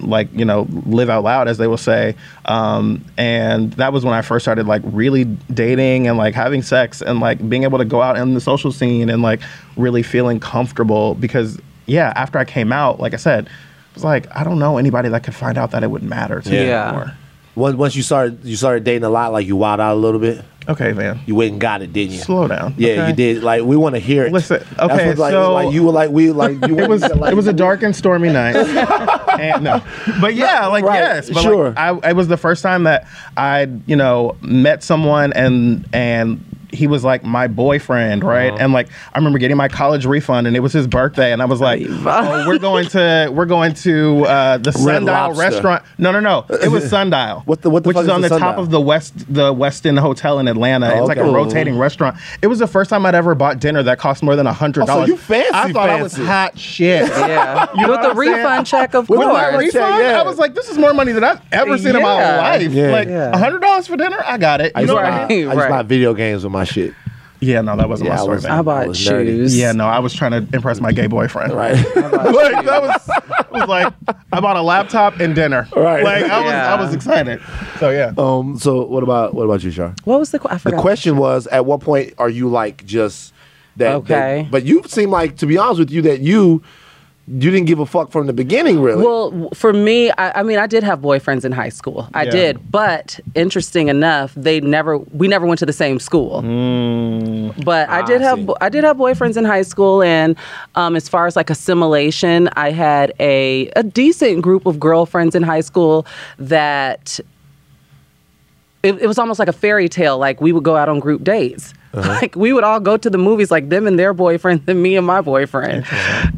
Like, you know, live out loud, as they will say. Um, and that was when I first started, like, really dating and, like, having sex and, like, being able to go out in the social scene and, like, really feeling comfortable. Because, yeah, after I came out, like I said, it was like, I don't know anybody that could find out that it would matter to yeah. me anymore. Once you started, you started dating a lot, like, you wilded out a little bit? Okay, man. You went and got it, didn't you? Slow down. Yeah, okay. You did. Like, we want to hear it. Listen, okay, That's what, like, so... Like, you were like, we, like, you it was to, like, It was a dark and stormy night. and, no. But yeah, like, right. yes. But sure. Like, I, it was the first time that I, you know, met someone and, and he was like my boyfriend, right? Uh-huh. And like I remember getting my college refund, and it was his birthday, and I was like, oh, we're going to we're going to uh, the Red Sundial Lobster. Restaurant. No, no, no, it was Sundial. what the what the which fuck is, is on the, the top of the West the Westin Hotel in Atlanta. Oh, it's okay. like a rotating Ooh. restaurant. It was the first time I'd ever bought dinner that cost more than a hundred dollars. Oh, so you fancy? I thought fancy. I was hot shit. Yeah, you know with the refund check of course. With my refund, yeah. I was like, this is more money than I've ever seen yeah. in my life. Yeah. Like a hundred dollars for dinner, I got it. You I know what I mean? I just bought video games with my shit. Yeah, no, that wasn't yeah, my story. Was, I bought shoes. Nerdy. Yeah, no, I was trying to impress my gay boyfriend. Right. Like, that was, was like, I bought a laptop and dinner. Right. Like, I yeah. was I was excited. So, yeah. Um. So, what about what about you, Shar? What was the question? The question was, at what point are you, like, just that? Okay. That, but you seem like, to be honest with you, that you... You didn't give a fuck from the beginning, really. Well, for me, I, I mean, I did have boyfriends in high school. I yeah. did, but interesting enough, they never. We never went to the same school. Mm, but I, I did see. have. I did have boyfriends in high school, and um, as far as like assimilation, I had a a decent group of girlfriends in high school that. It, it was almost like a fairy tale. Like we would go out on group dates. Uh-huh. Like we would all go to the movies, like them and their boyfriend, and me and my boyfriend.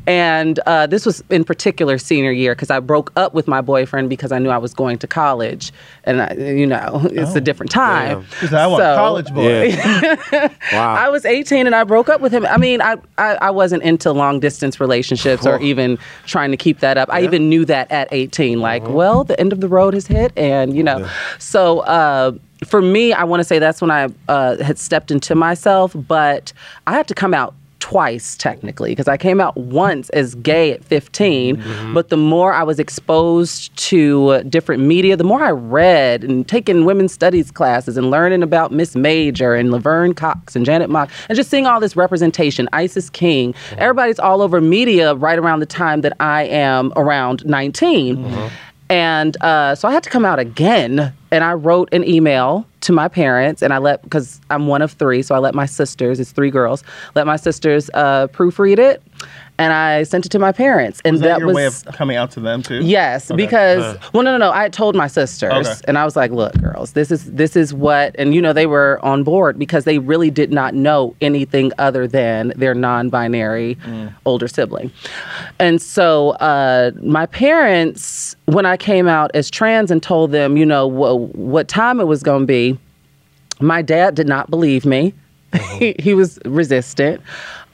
And uh, this was in particular senior year because I broke up with my boyfriend because I knew I was going to college, and I, you know it's oh, a different time. Damn. I was so, a college boy. Yeah. Wow. I was eighteen and I broke up with him. I mean, I I, I wasn't into long distance relationships or even trying to keep that up. Yeah. I even knew that at eighteen. Like, mm-hmm. well, the end of the road has hit, and you know, yeah. so. Uh, For me, I want to say that's when I uh, had stepped into myself, but I had to come out twice, technically, because I came out once as gay at fifteen, mm-hmm. but the more I was exposed to uh, different media, the more I read and taking women's studies classes and learning about Miss Major and Laverne Cox and Janet Mock and just seeing all this representation, Isis King, mm-hmm. everybody's all over media right around the time that I am around nineteen. Mm-hmm. And uh, so I had to come out again, and I wrote an email to my parents, and I let, because I'm one of three, so I let my sisters, it's three girls, let my sisters uh, proofread it, and I sent it to my parents. And was that, that your was, way of coming out to them too? Yes, okay. because, uh. well, no, no, no, I had told my sisters, okay. and I was like, look, girls, this is, this is what, and you know, they were on board because they really did not know anything other than their non-binary mm. older sibling. And so uh, my parents, when I came out as trans and told them, you know, wh- what time it was going to be, my dad did not believe me. Mm-hmm. he, he was resistant.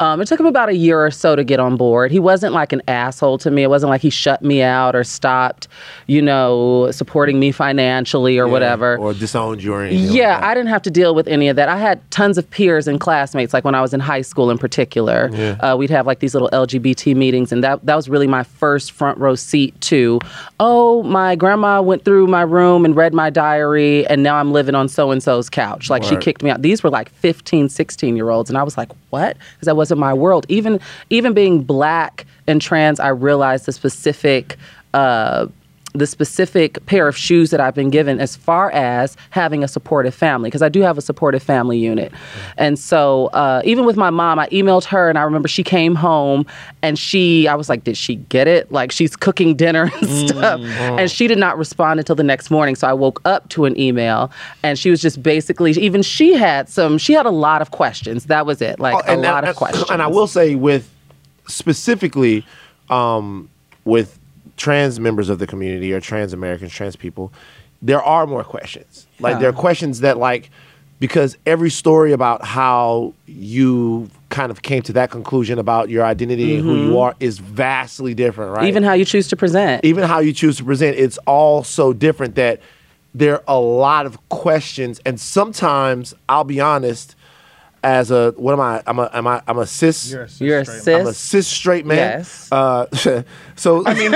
Um, it took him about a year or so to get on board. He wasn't like an asshole to me. It wasn't like he shut me out or stopped, you know, supporting me financially or yeah, whatever. Or disowned you or anything. Yeah, like I didn't have to deal with any of that. I had tons of peers and classmates, like when I was in high school in particular. Yeah. Uh, we'd have like these little L G B T meetings, and that, that was really my first front row seat to, oh, my grandma went through my room and read my diary, and now I'm living on so-and-so's couch. Like Word. She kicked me out. These were like fifteen, sixteen-year-olds, and I was like, what? Because I was in my world. Even even being black and trans, I realized the specific uh, the specific pair of shoes that I've been given as far as having a supportive family, because I do have a supportive family unit. Mm-hmm. And so uh, even with my mom, I emailed her, and I remember she came home, and she, I was like, did she get it? Like, she's cooking dinner and stuff. Mm-hmm. And she did not respond until the next morning. So I woke up to an email, and she was just basically, even she had some, she had a lot of questions. That was it. Like, oh, a that, lot of questions. And I will say with, specifically, um, with trans members of the community or trans Americans, trans people, there are more questions. Like yeah. there are questions that like, because every story about how you kind of came to that conclusion about your identity mm-hmm. and who you are is vastly different, right? Even how you choose to present. Even how you choose to present. It's all so different that there are a lot of questions. And sometimes, I'll be honest, as a, what am I? I'm a, am I, I'm a cis. You're a cis. You're a cis. I'm a cis straight man. Yes. Uh, so I mean,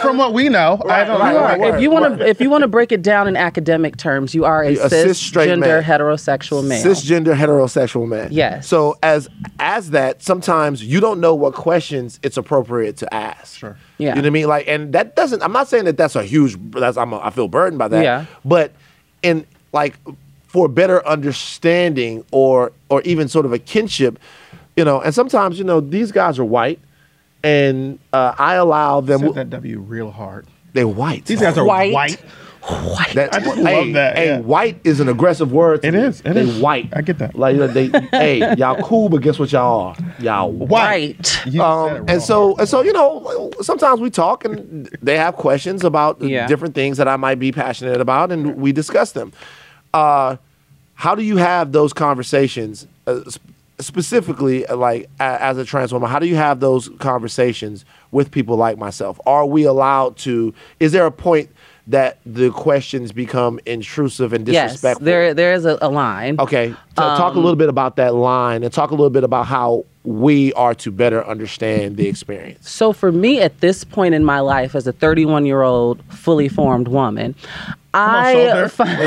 from what we know, right, I don't right, know. Right, right, if you right, want right. to, if you want to break it down in academic terms, you are a, a cis straight gender man. heterosexual man. Cisgender heterosexual man. Yes. So as as that, sometimes you don't know what questions it's appropriate to ask. Sure. Yeah. You know what I mean? Like, and that doesn't. I'm not saying that that's a huge. That's I'm. A, I feel burdened by that. Yeah. But in like. For better understanding or or even sort of a kinship, you know, and sometimes, you know, these guys are white, and uh, I allow them... Said that W real hard. They're white. These guys are white. white. white. That, I just hey, love that. Hey, yeah. white is an aggressive word. To it me. is. It they is. white. I get that. Like they, hey, y'all cool, but guess what y'all are? Y'all white. white. Um, and so, and so, you know, sometimes we talk, and they have questions about yeah. different things that I might be passionate about, and we discuss them. Uh, how do you have those conversations? Uh, Specifically, like as a trans woman, how do you have those conversations with people like myself? Are we allowed to? Is there a point that the questions become intrusive and disrespectful? Yes, there there is a, a line. Okay, so um, talk a little bit about that line, and talk a little bit about how we are to better understand the experience. So, for me, at this point in my life, as a thirty-one-year-old fully formed woman, I find,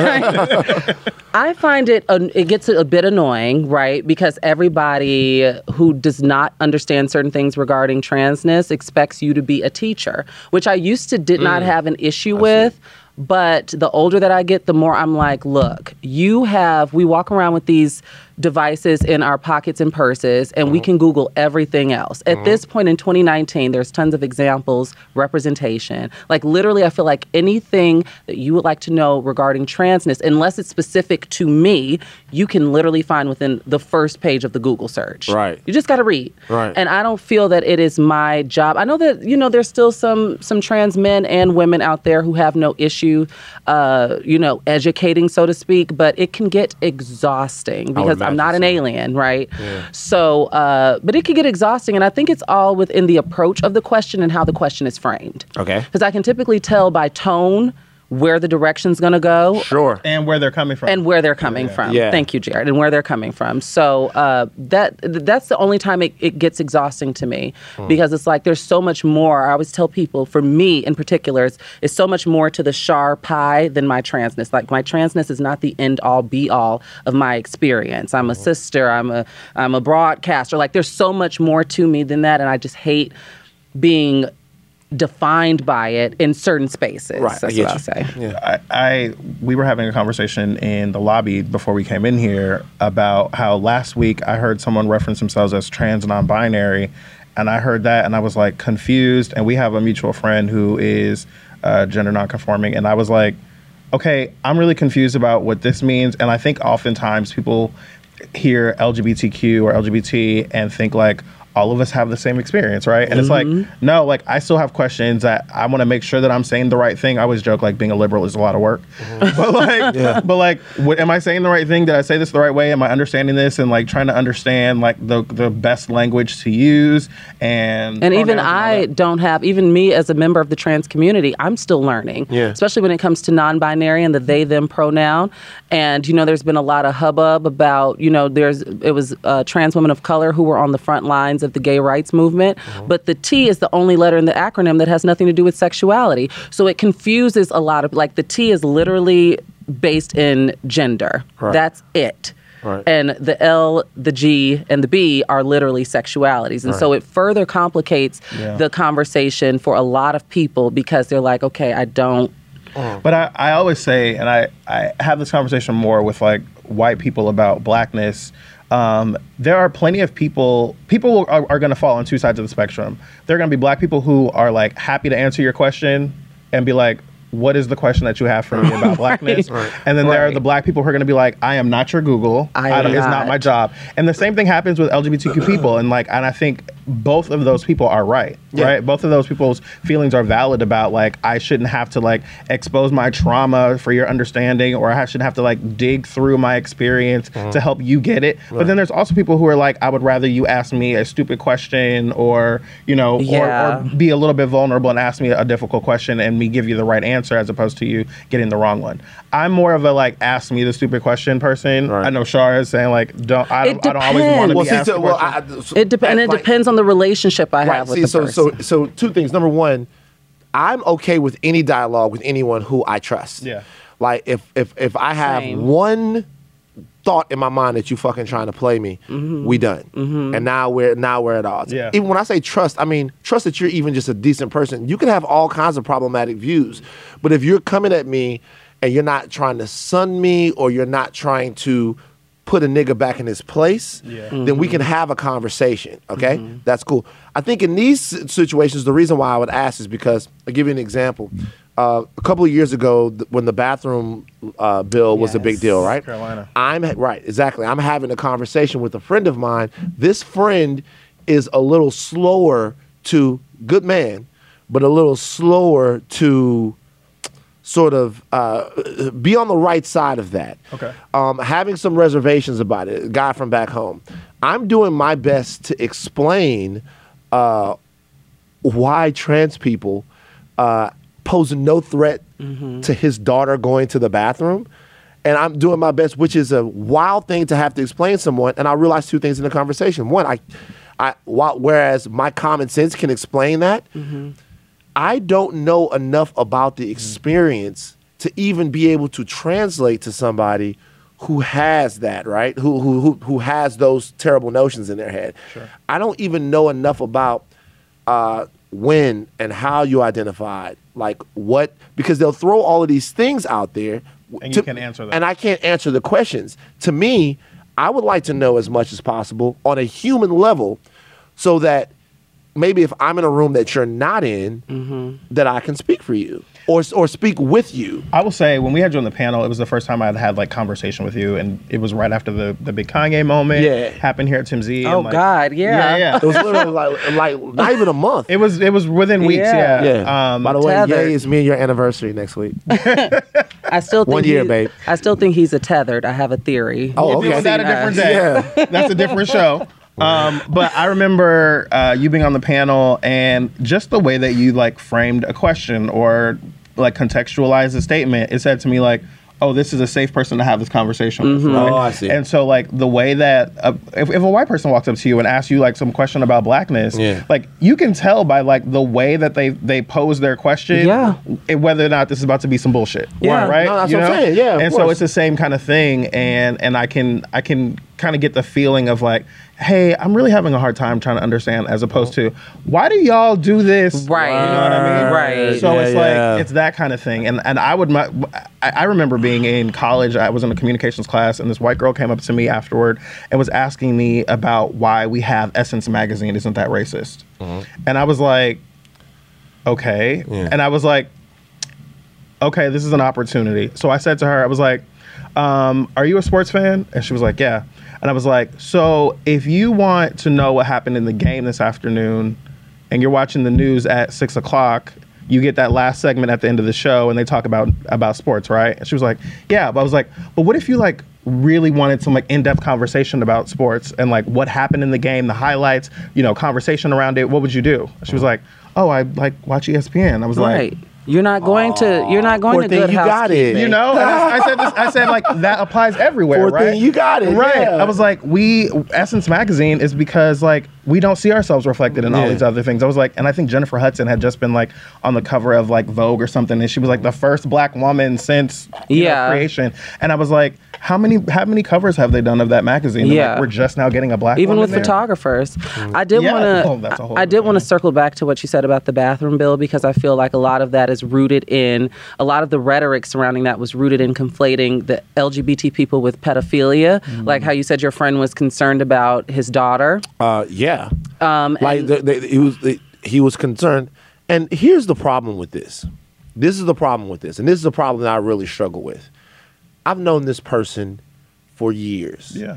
I find it, uh, it gets a bit annoying, right? Because everybody who does not understand certain things regarding transness expects you to be a teacher, which I used to did mm. not have an issue I with. See. But the older that I get, the more I'm like, look, you have, we walk around with these devices in our pockets and purses, and mm-hmm. we can Google everything else. At mm-hmm. this point in twenty nineteen, there's tons of examples, representation. Like literally, I feel like anything that you would like to know regarding transness, unless it's specific to me, you can literally find within the first page of the Google search. Right. You just got to read. Right. And I don't feel that it is my job. I know that, you know, there's still some, some trans men and women out there who have no issue, uh, you know, educating, so to speak, but it can get exhausting because I'm not an alien, right? Yeah. So, uh, but it could get exhausting, and I think it's all within the approach of the question and how the question is framed. Okay. Because I can typically tell by tone where the direction's going to go. Sure. And where they're coming from. And where they're coming yeah. from. Yeah. Thank you, Jared. And where they're coming from. So uh, that that's the only time it, it gets exhausting to me mm. because it's like there's so much more. I always tell people, for me in particular, it's, it's so much more to the Shar pie than my transness. Like my transness is not the end all be all of my experience. I'm mm. a sister. I'm a I'm a broadcaster. Like there's so much more to me than that, and I just hate being defined by it in certain spaces. Right, that's what I'll say. Yeah. I, I we were having a conversation in the lobby before we came in here about how last week I heard someone reference themselves as trans non-binary, and I heard that and I was like confused. And we have a mutual friend who is uh, gender non-conforming, and I was like, okay, I'm really confused about what this means. And I think oftentimes people hear L G B T Q or L G B T and think like, all of us have the same experience, right? And mm-hmm. it's like, no, like I still have questions that I want to make sure that I'm saying the right thing. I always joke like being a liberal is a lot of work. Mm-hmm. But like, yeah. but like what, am I saying the right thing? Did I say this the right way? Am I understanding this? And like trying to understand like the, the best language to use. And and even I and don't have, even me as a member of the trans community, I'm still learning, yeah. especially when it comes to non-binary and the they, them pronoun. And, you know, there's been a lot of hubbub about, you know, there's, it was uh, trans women of color who were on the front lines of the gay rights movement, mm-hmm. but the T is the only letter in the acronym that has nothing to do with sexuality. So it confuses a lot of, like the T is literally based in gender. Right. That's it. Right. And the L, the G, and the B are literally sexualities. And right. so it further complicates yeah. the conversation for a lot of people because they're like, okay, I don't. Mm. But I, I always say, and I, I have this conversation more with like white people about blackness. Um, there are plenty of people, people are, are going to fall on two sides of the spectrum. There are going to be black people who are like happy to answer your question and be like, what is the question that you have for me about blackness? Right. And then right. there are the black people who are going to be like, I am not your Google. I I don't, not. It's not my job. And the same thing happens with L G B T Q people. And like, and I think both of those people are right, yeah. right? Both of those people's feelings are valid about like, I shouldn't have to like expose my trauma for your understanding, or I shouldn't have to like dig through my experience mm-hmm. to help you get it. Right. But then there's also people who are like, I would rather you ask me a stupid question or, you know, yeah. or, or be a little bit vulnerable and ask me a difficult question and me give you the right answer, as opposed to you getting the wrong one. I'm more of a like ask me the stupid question person. Right. I know Shar is saying like don't I, don't, I don't always want to well, be see, asked so, well, I, so, It depends. It like, depends on the relationship I right, have with see, the so, person. So so two things. Number one, I'm okay with any dialogue with anyone who I trust. Yeah. Like if if if I have Same. one thought in my mind that you fucking trying to play me, mm-hmm. we done. Mm-hmm. And now we're now we're at odds. Yeah. Even when I say trust, I mean trust that you're even just a decent person. You can have all kinds of problematic views, but if you're coming at me and you're not trying to sun me or you're not trying to put a nigga back in his place, yeah. mm-hmm. then we can have a conversation, okay? Mm-hmm. That's cool. I think in these situations, the reason why I would ask is because, I'll give you an example. uh, a couple of years ago th when the bathroom uh, bill was yes. a big deal, right? Carolina. I'm right, exactly. I'm having a conversation with a friend of mine. This friend is a little slower to good man, but a little slower to sort of uh, be on the right side of that. Okay. Um, having some reservations about it. A guy from back home. I'm doing my best to explain uh, why trans people uh, pose no threat mm-hmm. to his daughter going to the bathroom. And I'm doing my best, which is a wild thing to have to explain to someone. And I realized two things in the conversation. One, I, I while, whereas my common sense can explain that, mm-hmm. I don't know enough about the experience to even be able to translate to somebody who has that, right? Who who who, who has those terrible notions in their head. Sure. I don't even know enough about uh, when and how you identified, like what, because they'll throw all of these things out there. And to, you can answer them. And I can't answer the questions. To me, I would like to know as much as possible on a human level so that maybe if I'm in a room that you're not in, mm-hmm. that I can speak for you or or speak with you. I will say, when we had you on the panel, it was the first time I had had like conversation with you, and it was right after the the big Kanye moment yeah. happened here at Tim Z. Oh and, like, God, yeah, yeah, yeah. It was literally like like not even a month. It was it was within weeks. Yeah. yeah. yeah. Um, By the way, yay is me and your anniversary next week. I still think one year, babe. I still think he's a tethered. I have a theory. Oh, okay. Is that a different day? Yeah. That's a different show. Um, but I remember uh, you being on the panel and just the way that you like framed a question or like contextualized a statement. It said to me like, oh, this is a safe person to have this conversation mm-hmm. with. Right? Oh, I see. And so like the way that a, if, if a white person walks up to you and asks you like some question about blackness, yeah. like you can tell by like the way that they, they pose their question, yeah. whether or not this is about to be some bullshit. Yeah. Right. No, that's you what know? I'm saying. Yeah. And so it's the same kind of thing. And, and I can, I can kind of get the feeling of like, hey, I'm really having a hard time trying to understand, as opposed to, why do y'all do this? Right. You know what I mean? Right. So yeah, it's yeah. like, it's that kind of thing. And and I would, my, I, I remember being in college, I was in a communications class, and this white girl came up to me afterward and was asking me about why we have Essence magazine, isn't that racist? Mm-hmm. And I was like, okay. Yeah. And I was like, okay, this is an opportunity. So I said to her, I was like, um, are you a sports fan? And she was like, yeah. And I was like, so if you want to know what happened in the game this afternoon and you're watching the news at six o'clock, you get that last segment at the end of the show and they talk about about sports, right? And she was like, yeah. But I was like, but what if you like really wanted some like in-depth conversation about sports and like what happened in the game, the highlights, you know, conversation around it, what would you do? She was like, oh, I like watch E S P N. I was right. like, You're not going Aww. to. You're not going Fourth to. Good you got it. You know. And I, I said. This, I said like that applies everywhere. Fourth right. Thing you got it. Right. Yeah. I was like, we Essence magazine is because like we don't see ourselves reflected in yeah. all these other things. I was like, and I think Jennifer Hudson had just been like on the cover of like Vogue or something, and she was like the first black woman since yeah. know, creation. And I was like, how many how many covers have they done of that magazine? Yeah. Like, we're just now getting a black. Even with photographers, mm. I did yeah. want to. Oh, I did want to circle back to what you said about the bathroom bill, because I feel like a lot of that is. Is rooted in a lot of the rhetoric surrounding that was rooted in conflating the L G B T people with pedophilia, mm-hmm. like how you said your friend was concerned about his daughter. Uh, yeah, um, like the, the, he was the, he was concerned. And here's the problem with this. This is the problem with this, and this is the problem that I really struggle with. I've known this person for years. Yeah,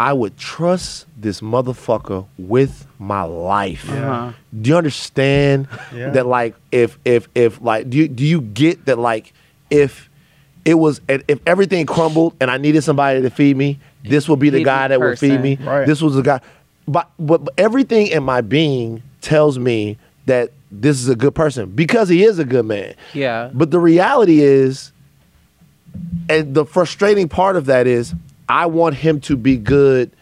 I would trust this motherfucker with my life. Yeah. Uh-huh. Do you understand yeah. that? Like, if if if like, do you, do you get that? Like, if it was, if everything crumbled and I needed somebody to feed me, this would be the guy that would feed me. Right. This was the guy. But, but but everything in my being tells me that this is a good person because he is a good man. Yeah. But the reality is, and the frustrating part of that is, I want him to be good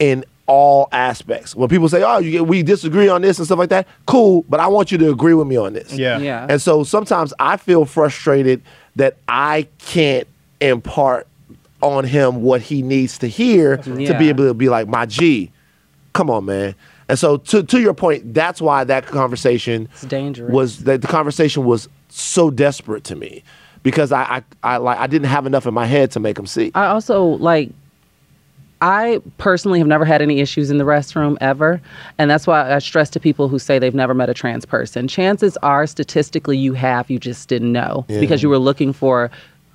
in all aspects. When people say, oh, you, we disagree on this and stuff like that, cool, but I want you to agree with me on this. Yeah. yeah. And so sometimes I feel frustrated that I can't impart on him what he needs to hear yeah. to be able to be like, my G, come on, man. And so to, to your point, that's why that conversation it's dangerous. was that the conversation was so desperate to me. Because I, I, I, like, I didn't have enough in my head to make them see. I also, like, I personally have never had any issues in the restroom ever. And that's why I stress to people who say they've never met a trans person. Chances are statistically you have, you just didn't know yeah. because you were looking for,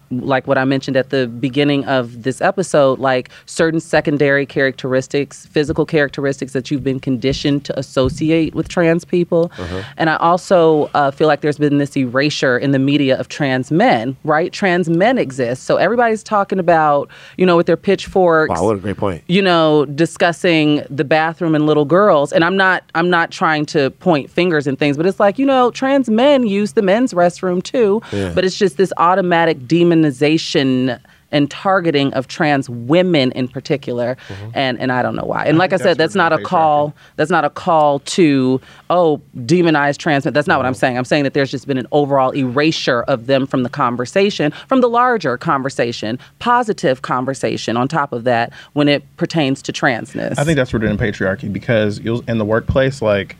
like what I mentioned at the beginning of this episode, like certain secondary characteristics, physical characteristics that you've been conditioned to associate with trans people. Uh-huh. And I also uh, feel like there's been this erasure in the media of trans men, right? Trans men exist. So everybody's talking about, you know, with their pitchforks. Wow, what a great point. You know, discussing the bathroom and little girls. And I'm not, I'm not trying to point fingers and things, but it's like, you know, trans men use the men's restroom too. Yeah. But it's just this automatic demon and targeting of trans women in particular, mm-hmm. and and I don't know why. And I like I said, that's, that's not a call. Happened. That's not a call to oh demonize trans men. That's not mm-hmm. what I'm saying. I'm saying that there's just been an overall erasure of them from the conversation, from the larger conversation, positive conversation. On top of that, when it pertains to transness, I think that's rooted in patriarchy because you'll, in the workplace, like.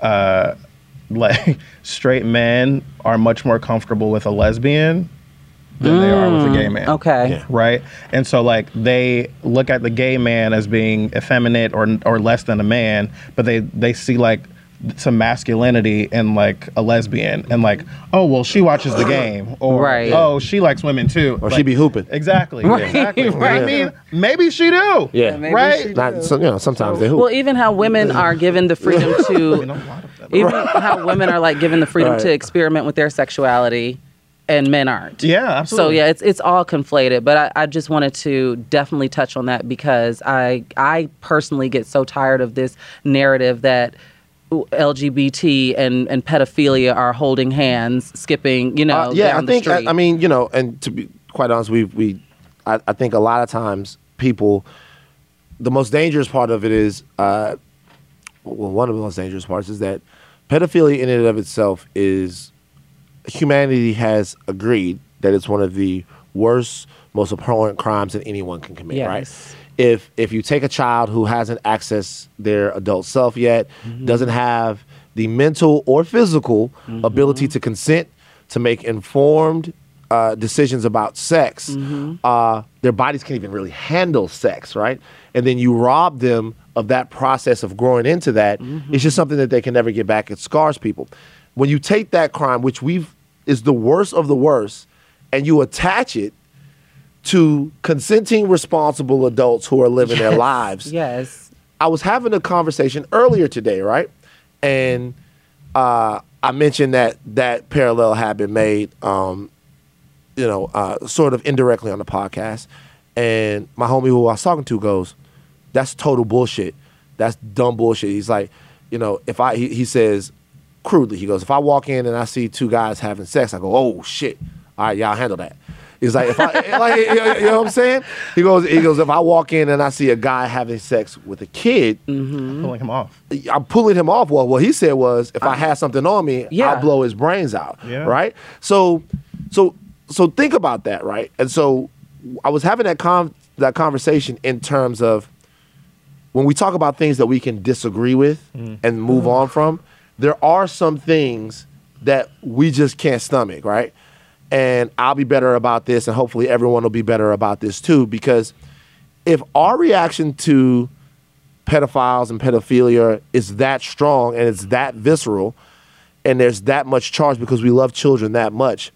Uh, like straight men are much more comfortable with a lesbian than mm, they are with a gay man. Okay. Yeah. Right? And so like they look at the gay man as being effeminate or or less than a man, but they, they see like some masculinity in like a lesbian and like, oh well she watches the game or right. oh she likes women too. Or like, she be hooping. Exactly. Right, exactly. Right. I mean maybe she do. Yeah. Maybe right? She do. Not, so, you know, sometimes so, they hoop. Well even how women are given the freedom to even how women are like given the freedom right. to experiment with their sexuality. And men aren't. Yeah, absolutely. So yeah, it's it's all conflated. But I, I just wanted to definitely touch on that because I I personally get so tired of this narrative that L G B T and, and pedophilia are holding hands, skipping, you know, uh, yeah, down I think, the street. I, I mean, you know, and to be quite honest, we we I, I think a lot of times people, the most dangerous part of it is, uh, well, one of the most dangerous parts is that pedophilia in and of itself is. Humanity has agreed that it's one of the worst, most abhorrent crimes that anyone can commit, yes. right? If if you take a child who hasn't accessed their adult self yet, mm-hmm. doesn't have the mental or physical mm-hmm. ability to consent, to make informed uh, decisions about sex, mm-hmm. uh, their bodies can't even really handle sex, right? And then you rob them of that process of growing into that. Mm-hmm. It's just something that they can never get back. It scars people. When you take that crime, which we've is the worst of the worst, and you attach it to consenting, responsible adults who are living yes, their lives. Yes. I was having a conversation earlier today, right? And uh, I mentioned that that parallel had been made, um, you know, uh, sort of indirectly on the podcast. And my homie who I was talking to goes, that's total bullshit. That's dumb bullshit. He's like, you know, if I, he, he says, crudely, he goes, if I walk in and I see two guys having sex, I go, oh shit, all right, y'all handle that. He's like, if I, like, you know, you know what I'm saying? He goes, he goes, if I walk in and I see a guy having sex with a kid, mm-hmm. I'm pulling him off. I'm pulling him off. Well, what he said was, if uh, I had something on me, yeah. I'll blow his brains out, yeah. right? So, so, so think about that, right? And so, I was having that con that conversation in terms of when we talk about things that we can disagree with mm. and move mm. on from. There are some things that we just can't stomach, right? And I'll be better about this, and hopefully everyone will be better about this too, because if our reaction to pedophiles and pedophilia is that strong and it's that visceral and there's that much charge because we love children that much,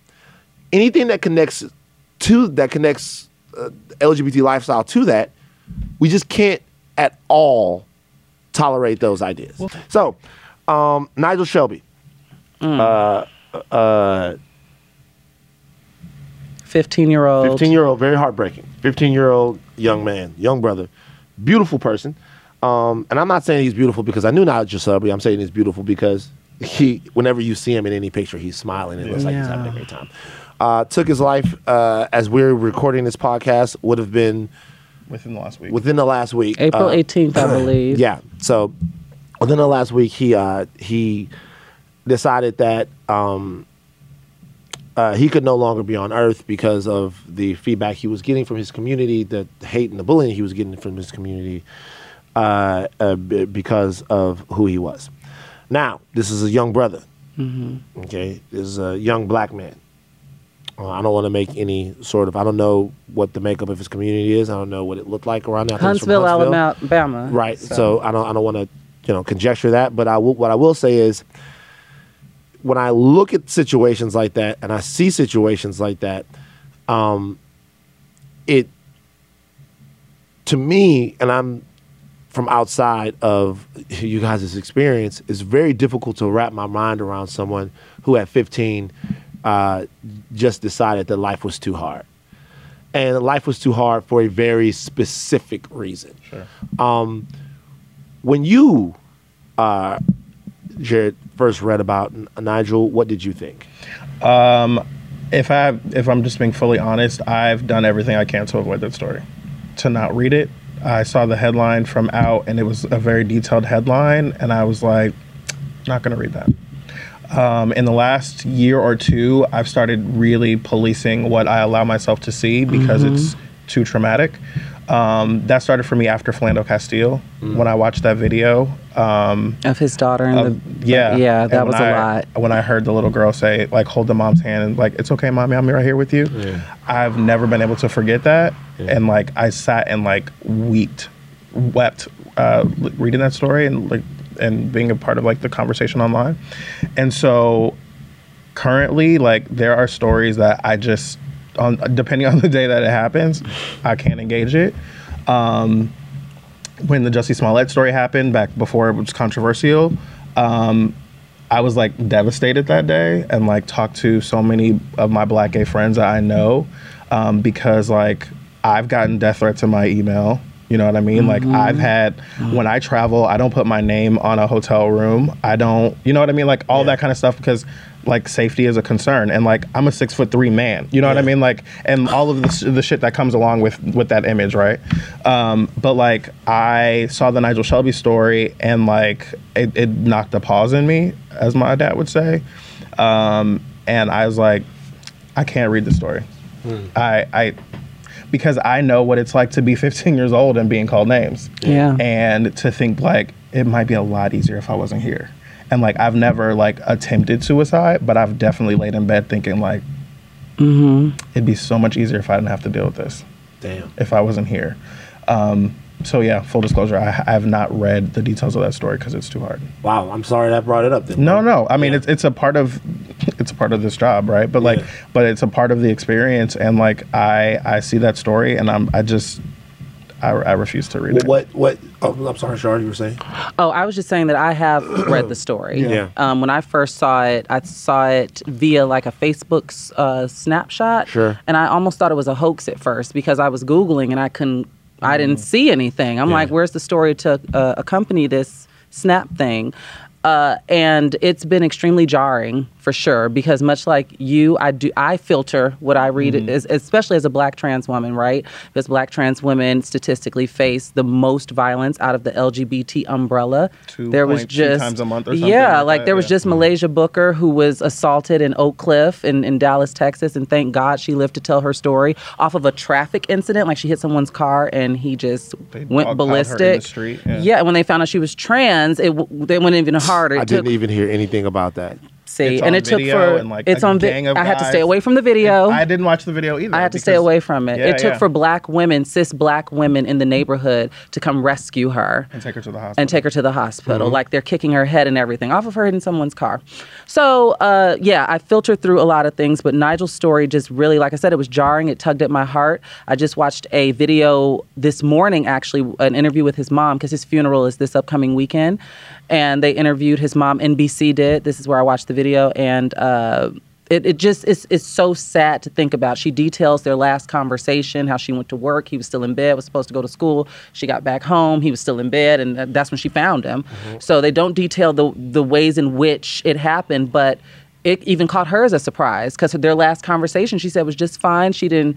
anything that connects to that connects uh, L G B T lifestyle to that, we just can't at all tolerate those ideas. Well, so. Um, Nigel Shelby, mm. uh, uh, fifteen-year-old, fifteen-year-old, very heartbreaking. fifteen-year-old young man, young brother, beautiful person. Um, and I'm not saying he's beautiful because I knew Nigel Shelby. I'm saying he's beautiful because he, whenever you see him in any picture, he's smiling and it looks yeah. like he's having a great time. Uh, took his life uh, as we're recording this podcast. Would have been within the last week. Within the last week, April eighteenth, uh, I believe. Yeah. So. Within the last week, he uh, he decided that um, uh, he could no longer be on Earth because of the feedback he was getting from his community, the hate and the bullying he was getting from his community uh, uh, b because of who he was. Now, this is a young brother. Mm-hmm. Okay, this is a young black man. Uh, I don't want to make any sort of, I don't know what the makeup of his community is. I don't know what it looked like around there. Huntsville, Huntsville, Alabama. Right. So, so I don't I don't want to, you know, conjecture that. But I w what I will say is when I look at situations like that and I see situations like that, um, it, to me, and I'm from outside of you guys' experience, it's very difficult to wrap my mind around someone who at fifteen uh, just decided that life was too hard. And life was too hard for a very specific reason. Sure. Um, when you, uh, Jared, first read about Nigel, what did you think? Um, if, I, if I'm just being fully honest, I've done everything I can to avoid that story, to not read it. I saw the headline from Out, and it was a very detailed headline, and I was like, not going to read that. Um, in the last year or two, I've started really policing what I allow myself to see because mm-hmm. it's too traumatic. Um, that started for me after Philando Castile, mm. when I watched that video. Um, of his daughter. And of, the, yeah. Yeah, that was I, a lot. When I heard the little girl say, like, hold the mom's hand and, like, it's okay, mommy, I'm right here with you. Yeah. I've never been able to forget that. Yeah. And, like, I sat and, like, weeped, wept uh, reading that story and, like, and being a part of, like, the conversation online. And so currently, like, there are stories that I just... On, depending on the day that it happens, I can't engage it. Um, when the Jussie Smollett story happened back before it was controversial, um, I was like devastated that day and like talked to so many of my black gay friends that I know um, because like I've gotten death threats in my email. You know what I mean? Mm-hmm. Like I've had, when I travel, I don't put my name on a hotel room. I don't, you know what I mean? Like all yeah. that kind of stuff because like safety is a concern. And like, I'm a six foot three man, you know yeah. what I mean? Like, and all of the, the shit that comes along with, with that image. Right. Um, but like, I saw the Nigel Shelby story and like, it, it knocked a pause in me, as my dad would say. Um, and I was like, I can't read the story. Mm. I, I, because I know what it's like to be fifteen years old and being called names. Yeah. And to think like, it might be a lot easier if I wasn't here. And like, I've never like attempted suicide, but I've definitely laid in bed thinking like, mm-hmm. it'd be so much easier if I didn't have to deal with this. Damn. If I wasn't here. Um, so yeah, full disclosure, I, I have not read the details of that story because it's too hard. Wow, I'm sorry that brought it up. Then. No, no, I mean yeah. it's it's a part of it's a part of this job, right? But like, yeah. but it's a part of the experience, and like I I see that story, and I'm I just I, I refuse to read what, it. What what? Oh, I'm sorry, Shar, you were saying? Oh, I was just saying that I have read the story. Yeah. Um, when I first saw it, I saw it via like a Facebook uh, snapshot. Sure. And I almost thought it was a hoax at first because I was Googling and I couldn't. I didn't see anything. I'm yeah. like, where's the story to uh, accompany this snap thing? Uh, and it's been extremely jarring for sure, because much like you, I do, I filter what I read, mm-hmm. as, especially as a black trans woman, right? Because black trans women statistically face the most violence out of the L G B T umbrella. Two, there was like just, two times a month or something. Yeah, like, like that, there was yeah. just Malaysia Booker, who was assaulted in Oak Cliff in, in Dallas, Texas. And thank God she lived to tell her story off of a traffic incident. Like she hit someone's car and he just they went ballistic. Her in the street, yeah. yeah, and when they found out she was trans, it they went even harder. It I didn't took, even hear anything about that. See, and it took for and like it's on video. I had to stay away from the video. I didn't watch the video either. I had to stay away from it. Yeah, it took yeah. for black women, cis black women in the neighborhood to come rescue her and take her to the hospital. And take her to the hospital, mm-hmm. like they're kicking her head and everything off of her in someone's car. So uh, yeah, I filtered through a lot of things, but Nigel's story just really, like I said, it was jarring. It tugged at my heart. I just watched a video this morning, actually, an interview with his mom because his funeral is this upcoming weekend. And they interviewed his mom, N B C did. This is where I watched the video. And uh, it, it just is it's so sad to think about. She details their last conversation, how she went to work. He was still in bed, was supposed to go to school. She got back home. He was still in bed. And that's when she found him. Mm-hmm. So they don't detail the, the ways in which it happened. But it even caught her as a surprise because their last conversation, she said, was just fine. She didn't.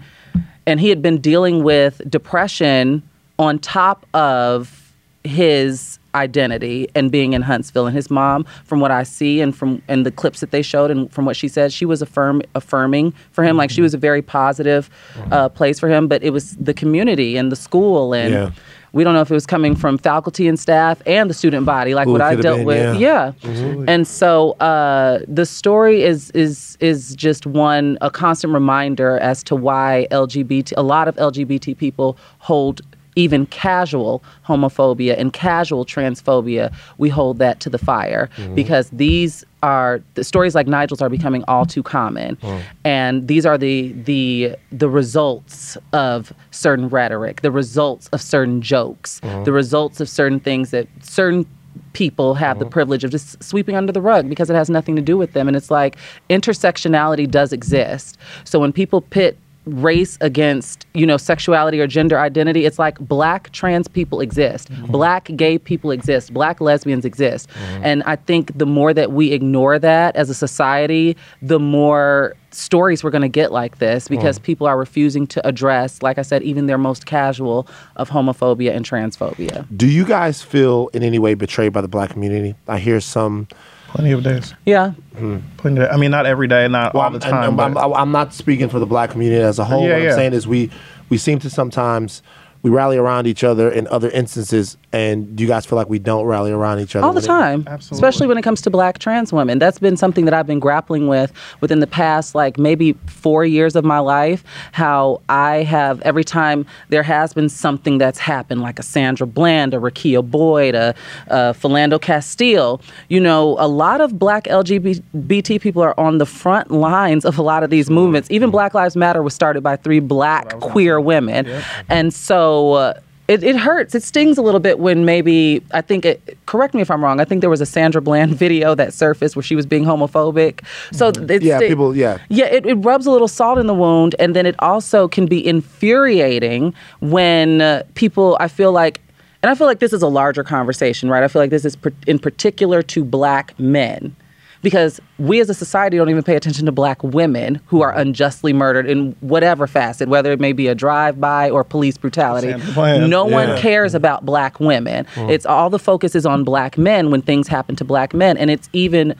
And he had been dealing with depression on top of his identity and being in Huntsville, and his mom, from what I see and from and the clips that they showed and from what she said, she was affirm affirming for him. Mm-hmm. Like she was a very positive mm-hmm. uh, place for him, but it was the community and the school and yeah. We don't know if it was coming from faculty and staff and the student body, like Ooh, what I dealt been, with. Yeah. yeah. And so uh, the story is is is just one, a constant reminder as to why L G B T, a lot of L G B T people hold even casual homophobia and casual transphobia. We hold that to the fire mm-hmm. because these are the stories like Nigel's are becoming all too common, mm. and these are the the the results of certain rhetoric, the results of certain jokes, mm. the results of certain things that certain people have mm. the privilege of just sweeping under the rug because it has nothing to do with them. And it's like intersectionality does exist. So when people pit race against, you know, sexuality or gender identity, it's like black trans people exist, mm-hmm. black gay people exist, black lesbians exist. Mm-hmm. And I think the more that we ignore that as a society, the more stories we're going to get like this, because mm. people are refusing to address, like I said, even their most casual of homophobia and transphobia. Do you guys feel in any way betrayed by the black community? I hear some... Plenty of days. Yeah. Mm. Plenty of, I mean, not every day, not well, all the time. I'm, I'm, I'm not speaking for the black community as a whole. Yeah, what yeah. I'm saying is we, we seem to sometimes, we rally around each other in other instances, and do you guys feel like we don't rally around each other? All the time. It, Absolutely. Especially when it comes to black trans women. That's been something that I've been grappling with within the past, like, maybe four years of my life, how I have, every time there has been something that's happened, like a Sandra Bland, a Rekia Boyd, a, a Philando Castile, you know, a lot of black L G B T people are on the front lines of a lot of these movements. Even Black Lives Matter was started by three black queer women. Yep. And so, So uh, it, it hurts. It stings a little bit when maybe, I think, it, correct me if I'm wrong, I think there was a Sandra Bland video that surfaced where she was being homophobic. So mm-hmm. it's, yeah, it, people, yeah. Yeah, it, it rubs a little salt in the wound. And then it also can be infuriating when uh, people, I feel like, and I feel like this is a larger conversation, right? I feel like this is per- in particular to black men. Because we as a society don't even pay attention to black women who are unjustly murdered in whatever facet, whether it may be a drive-by or police brutality. No yeah. one cares about black women. Mm. It's all the focus is on black men when things happen to black men. And it's even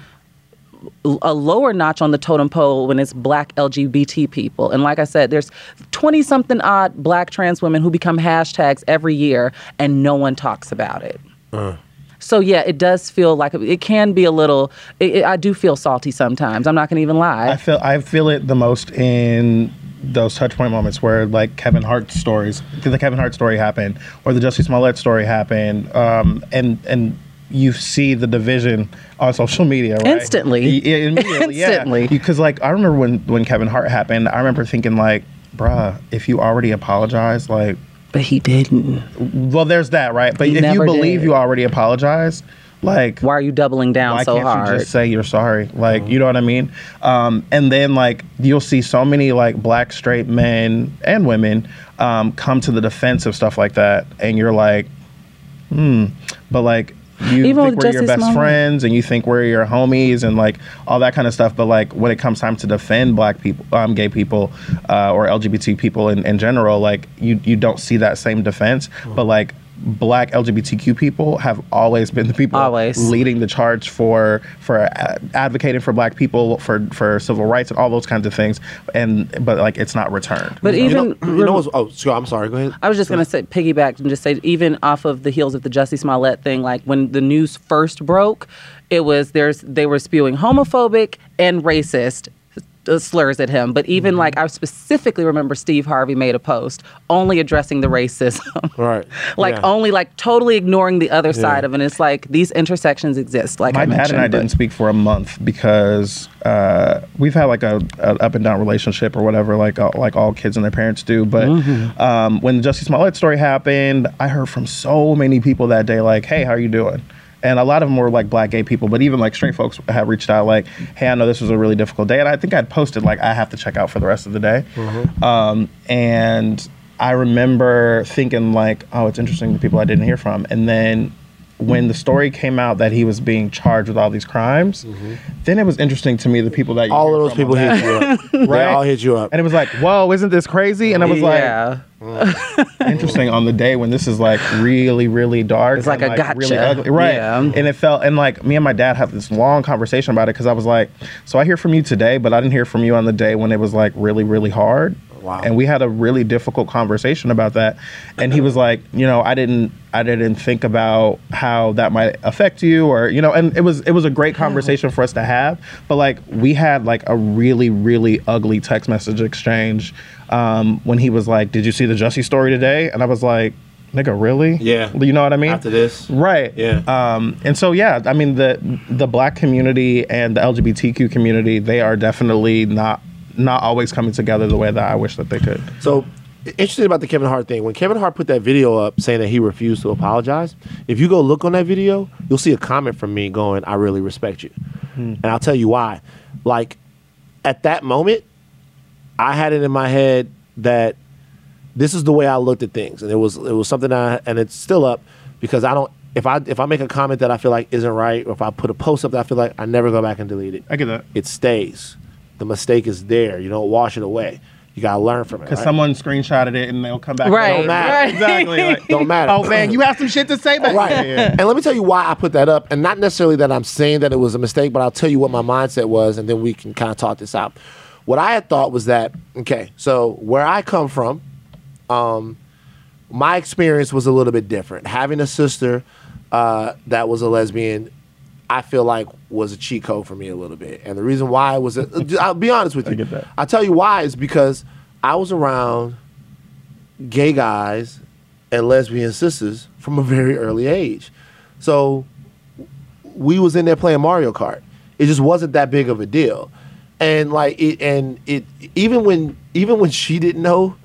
a lower notch on the totem pole when it's black L G B T people. And like I said, there's twenty-something odd black trans women who become hashtags every year, and no one talks about it. Uh. So, yeah, it does feel like it can be a little, it, it, I do feel salty sometimes. I'm not going to even lie. I feel I feel it the most in those touch point moments where, like, Kevin Hart stories, the Kevin Hart story happened, or the Jussie Smollett story happened, um, and, and you see the division on social media, right? Instantly. I, immediately, Instantly. Yeah. Because, like, I remember when, when Kevin Hart happened, I remember thinking, like, bruh, if you already apologized, like, but he didn't. Well, there's that, right? But he if you believe did. You already apologized, like... Why are you doubling down so hard? Why can't you just say you're sorry? Like, mm. you know what I mean? Um, and then, like, you'll see so many, like, black straight men and women um, come to the defense of stuff like that. And you're like, hmm. But, like, you Even think we're your best Smollett. friends, and you think we're your homies, and, like, all that kind of stuff. But, like, when it comes time to defend black people, um, gay people, uh, or L G B T people in, in general, like, you, you don't see that same defense. Mm-hmm. But, like, black L G B T Q people have always been the people always. leading the charge for for uh, advocating for black people, for, for civil rights, and all those kinds of things. And but, like, it's not returned. But you even know, you know what's, oh, sorry, I'm sorry. Go ahead. I was just going to say piggyback and just say, even off of the heels of the Jussie Smollett thing, like, when the news first broke, it was there's they were spewing homophobic and racist slurs at him. But even mm-hmm. like, I specifically remember Steve Harvey made a post only addressing the racism. Right. Like yeah. only like totally ignoring the other yeah. side of it. And it's like, these intersections exist. Like My I mentioned. My dad and I but. didn't speak for a month because uh, we've had like a, a up and down relationship or whatever, like uh, like all kids and their parents do. But mm-hmm. um, when the Jussie Smollett story happened, I heard from so many people that day, like, hey, how are you doing? And a lot of them were like black gay people, but even like straight folks have reached out like, hey, I know this was a really difficult day. And I think I'd posted like, I have to check out for the rest of the day. Mm-hmm. Um, and I remember thinking like, oh, it's interesting, the people I didn't hear from. And then when the story came out that he was being charged with all these crimes, mm-hmm. then it was interesting to me, the people that you all of those people hit you up, right? They all hit you up. And it was like, whoa, isn't this crazy? And I was yeah. like, mm. interesting on the day when this is like really, really dark. It's like and, a like, gotcha. Really ugly. Right. Yeah. And it felt, and like me and my dad had this long conversation about it because I was like, so I hear from you today, but I didn't hear from you on the day when it was like really, really hard. Wow. And we had a really difficult conversation about that. And he was like, you know, I didn't I didn't think about how that might affect you, or, you know, and it was it was a great conversation for us to have. But like, we had like a really, really ugly text message exchange um, when he was like, did you see the Jussie story today? And I was like, nigga, really? Yeah. You know what I mean? After this. Right. Yeah. Um, and so, yeah, I mean, the the black community and the L G B T Q community, they are definitely not not always coming together the way that I wish that they could. So, interesting about the Kevin Hart thing. When Kevin Hart put that video up saying that he refused to apologize, if you go look on that video, you'll see a comment from me going, I really respect you. Hmm. And I'll tell you why. Like, at that moment, I had it in my head that this is the way I looked at things, and it was it was something I and it's still up, because I don't if I if I make a comment that I feel like isn't right, or if I put a post up that I feel like, I never go back and delete it. I get that. It stays. The mistake is there. You don't wash it away. You gotta learn from it. Because right? someone screenshotted it and they'll come back. Right. It don't matter. Right. Exactly. Like, don't matter. Oh man, you have some shit to say back right. Yeah. And let me tell you why I put that up, and not necessarily that I'm saying that it was a mistake, but I'll tell you what my mindset was, and then we can kind of talk this out. What I had thought was that, okay, so where I come from, Um, my experience was a little bit different. Having a sister uh, that was a lesbian, I feel like was a cheat code for me a little bit. And the reason why was, a, I'll be honest with you. I get that. I'll tell you why is because I was around gay guys and lesbian sisters from a very early age. So we was in there playing Mario Kart. It just wasn't that big of a deal. And like it, and it even when even when she didn't know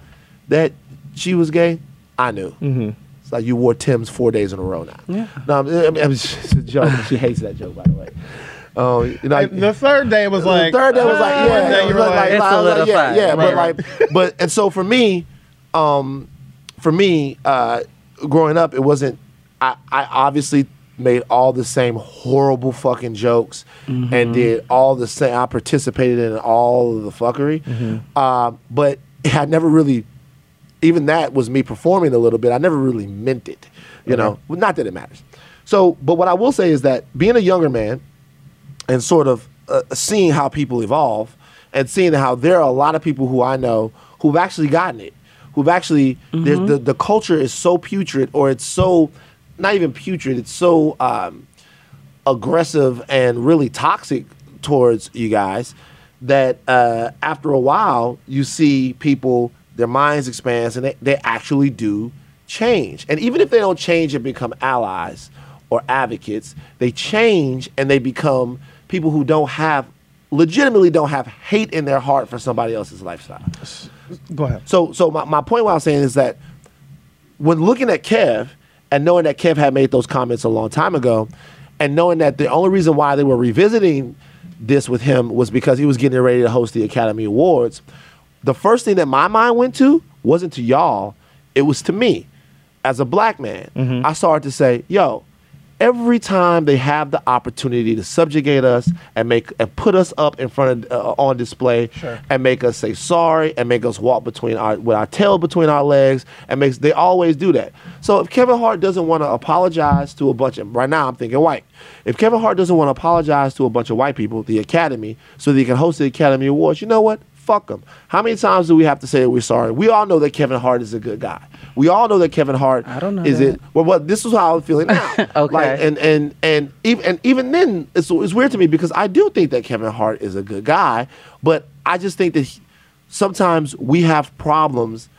that she was gay, I knew. Mm-hmm. It's like you wore Tim's four days in a row now. Yeah. No, I mean, I mean, it's a joke. She hates that joke, by the way. Um, you know, I, the third day was the like. The third day was like, uh, yeah, day you were like, like, like yeah, yeah, right, but right. like, but and so for me, um, for me, uh, growing up, it wasn't. I, I obviously made all the same horrible fucking jokes, mm-hmm. and did all the same. I participated in all of the fuckery, mm-hmm. uh, but I never really. Even that was me performing a little bit. I never really meant it, you know? Well, not that it matters. So, but what I will say is that being a younger man and sort of uh, seeing how people evolve and seeing how there are a lot of people who I know who've actually gotten it, who've actually, mm-hmm. the, the culture is so putrid, or it's so, not even putrid, it's so um, aggressive and really toxic towards you guys that uh, after a while you see people, their minds expand, and they, they actually do change. And even if they don't change and become allies or advocates, they change and they become people who don't have, legitimately don't have hate in their heart for somebody else's lifestyle. Go ahead. So so my, my point what I was saying is that when looking at Kev and knowing that Kev had made those comments a long time ago, and knowing that the only reason why they were revisiting this with him was because he was getting ready to host the Academy Awards, the first thing that my mind went to wasn't to y'all, it was to me. As a black man, mm-hmm. I started to say, yo, every time they have the opportunity to subjugate us and make and put us up in front of, uh, on display, sure. and make us say sorry and make us walk between our, with our tail between our legs, and makes, they always do that. So if Kevin Hart doesn't want to apologize to a bunch of, right now I'm thinking white. If Kevin Hart doesn't want to apologize to a bunch of white people, the Academy, so that he can host the Academy Awards, you know what? Fuck them. How many times do we have to say that we're sorry? We all know that Kevin Hart is a good guy. We all know that Kevin Hart I don't know is that. it. Well, well, this is how I'm feeling now. Okay. Like, and, and, and, even, and even then, it's, it's weird to me because I do think that Kevin Hart is a good guy, but I just think that he, sometimes we have problems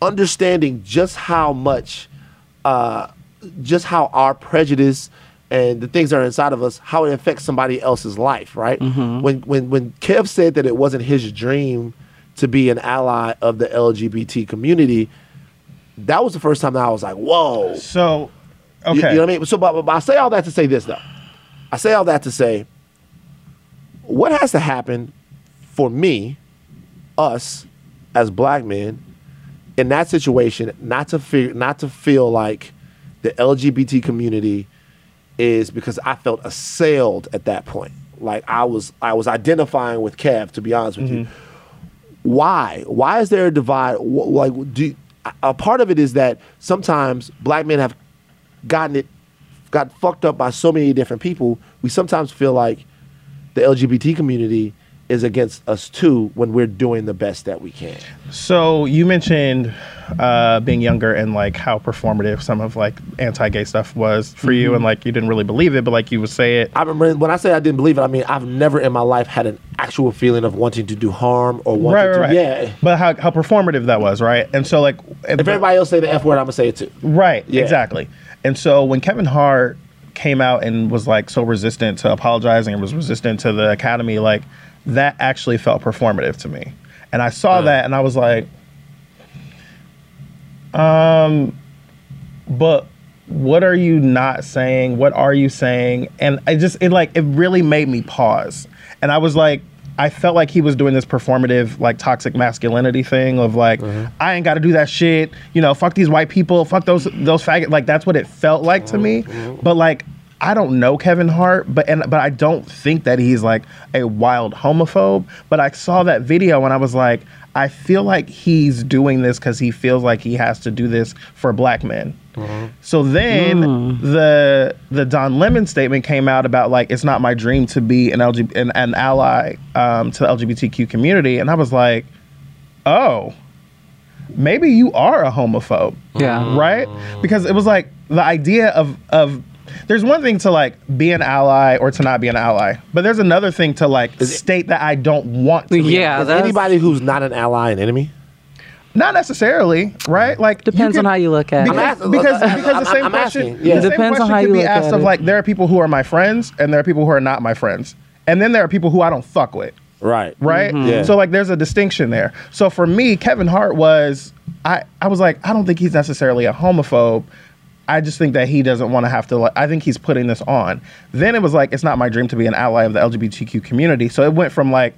understanding just how much, uh, just how our prejudice and the things that are inside of us, how it affects somebody else's life, right? Mm-hmm. When when when Kev said that it wasn't his dream to be an ally of the L G B T community, that was the first time that I was like, whoa. So, okay. You, you know what I mean? So, but, but I say all that to say this, though. I say all that to say, what has to happen for me, us, as black men, in that situation, not to feel, not to feel like the L G B T community is because I felt assailed at that point. Like I was I was identifying with Kev, to be honest with mm-hmm. you. Why? Why is there a divide? Like, do you, a part of it is that sometimes black men have gotten it, got fucked up by so many different people. We sometimes feel like the L G B T community is against us too when we're doing the best that we can. So you mentioned uh, being younger and like how performative some of like anti-gay stuff was for mm-hmm. you, and like you didn't really believe it, but like you would say it. I remember when I say I didn't believe it, I mean I've never in my life had an actual feeling of wanting to do harm or wanting right, right, to right. yeah. But how how performative that was, right? And so like if but, everybody else say the F word, I'm gonna say it too. Right, yeah. exactly. And so when Kevin Hart came out and was like so resistant to apologizing and was resistant to the Academy, like that actually felt performative to me. And I saw yeah. that and I was like, um, but what are you not saying? What are you saying? And I just, it like, it really made me pause. And I was like, I felt like he was doing this performative, like toxic masculinity thing of like, mm-hmm. I ain't got to do that shit. You know, fuck these white people. Fuck those those faggots. Like that's what it felt like to me. But like, I don't know Kevin Hart, but and but I don't think that he's like a wild homophobe. But I saw that video and I was like, I feel like he's doing this because he feels like he has to do this for black men. Mm-hmm. So then mm. the the Don Lemon statement came out about like, it's not my dream to be an L G B T, an, an ally um, to the L G B T Q community. And I was like, oh, maybe you are a homophobe. Yeah. Right? Because it was like the idea of, of there's one thing to like be an ally or to not be an ally, but there's another thing to like is state it, that I don't want to be. Yeah. Is anybody who's not an ally an enemy? Not necessarily, right? Like depends can, on how you look at because, it. Because because the same I'm question, asking, yeah. the same depends question could be asked of it. Like there are people who are my friends and there are people who are not my friends, and then there are people who I don't fuck with. Right. Right. Mm-hmm. yeah. So like there's a distinction there. So for me, Kevin Hart was I I was like I don't think he's necessarily a homophobe. I just think that he doesn't want to have to, like, I think he's putting this on. Then it was like, it's not my dream to be an ally of the L G B T Q community. So it went from like,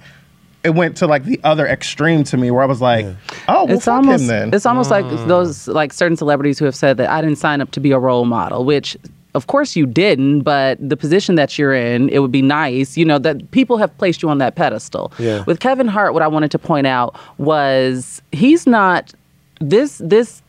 it went to like the other extreme to me where I was like, yeah. oh, well, it's fuck almost, him then. It's almost mm. like those, like certain celebrities who have said that I didn't sign up to be a role model, which of course you didn't, but the position that you're in, it would be nice, you know, that people have placed you on that pedestal. Yeah. With Kevin Hart, what I wanted to point out was he's not, this, this,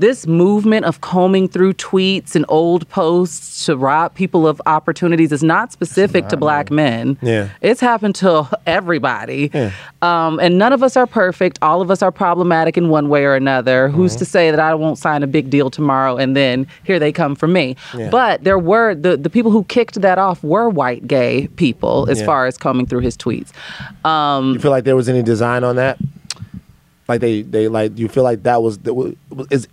This movement of combing through tweets and old posts to rob people of opportunities is not specific not to black men. Yeah. It's happened to everybody. Yeah. Um, and none of us are perfect. All of us are problematic in one way or another. Mm-hmm. Who's to say that I won't sign a big deal tomorrow and then here they come for me? Yeah. But there were the, the people who kicked that off were white gay people as yeah. far as combing through his tweets. Um, you feel like there was any design on that? Like they, they like. You feel like that was the, is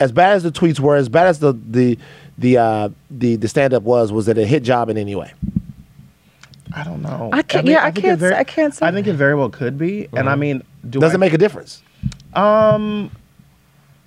as bad as the tweets were, as bad as the the the uh, the, the stand up was. Was it a hit job in any way? I don't know. I can't. I mean, yeah, I, I can't. Very, I can't say. I think it very well could be. Mm-hmm. And I mean, do does I, it make a difference? Um,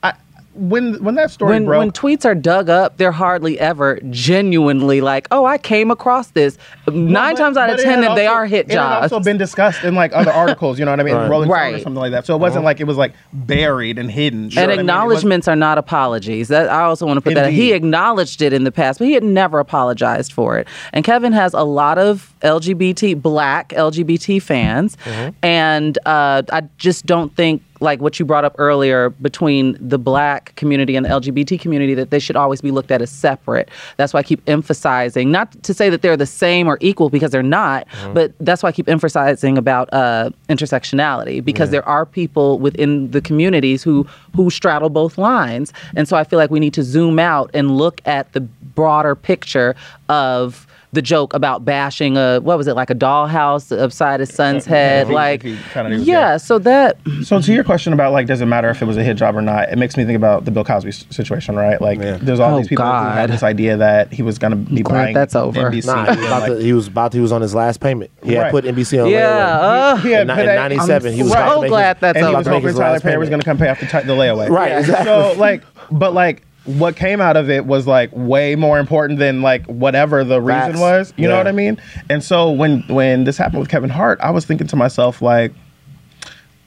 I when when that story when, broke, when tweets are dug up, they're hardly ever genuinely like, oh, I came across this. Nine but, times out of ten, that also, they are hit jobs. It had also been discussed in like other articles, you know what I mean? Right. Rolling Stone right. or something like that. So it wasn't uh-huh. like it was like buried and hidden. Sure. And acknowledgements I mean? Are not apologies. That, I also want to put Indeed. That in. He acknowledged it in the past, but he had never apologized for it. And Kevin has a lot of L G B T, black L G B T fans. Mm-hmm. And uh, I just don't think like what you brought up earlier between the black community and the L G B T community, that they should always be looked at as separate. That's why I keep emphasizing, not to say that they're the same or equal because they're not, mm-hmm. but that's why I keep emphasizing about uh, intersectionality, because yeah. there are people within the communities who, who straddle both lines. And so I feel like we need to zoom out and look at the broader picture of the joke about bashing a, what was it, like a dollhouse upside his son's head? Yeah, like, he kind of yeah, so that. So to your question about like, does it matter if it was a hit job or not? It makes me think about the Bill Cosby situation, right? Like yeah. there's all oh, these people God. Who had this idea that he was gonna be Glad buying that's over. N B C. Nah, he, was about to, he was about to, he was on his last payment. He had right. put N B C on yeah, layaway. Uh, he, he had in, in ninety-seven, I'm he was so about to make glad his, that's and over. He was hoping Tyler Perry was gonna come pay off the, the layaway. Right, yeah. exactly. So like, but like, what came out of it was like way more important than like whatever the reason Facts. Was, you yeah. know what I mean? And so when, when this happened with Kevin Hart, I was thinking to myself like,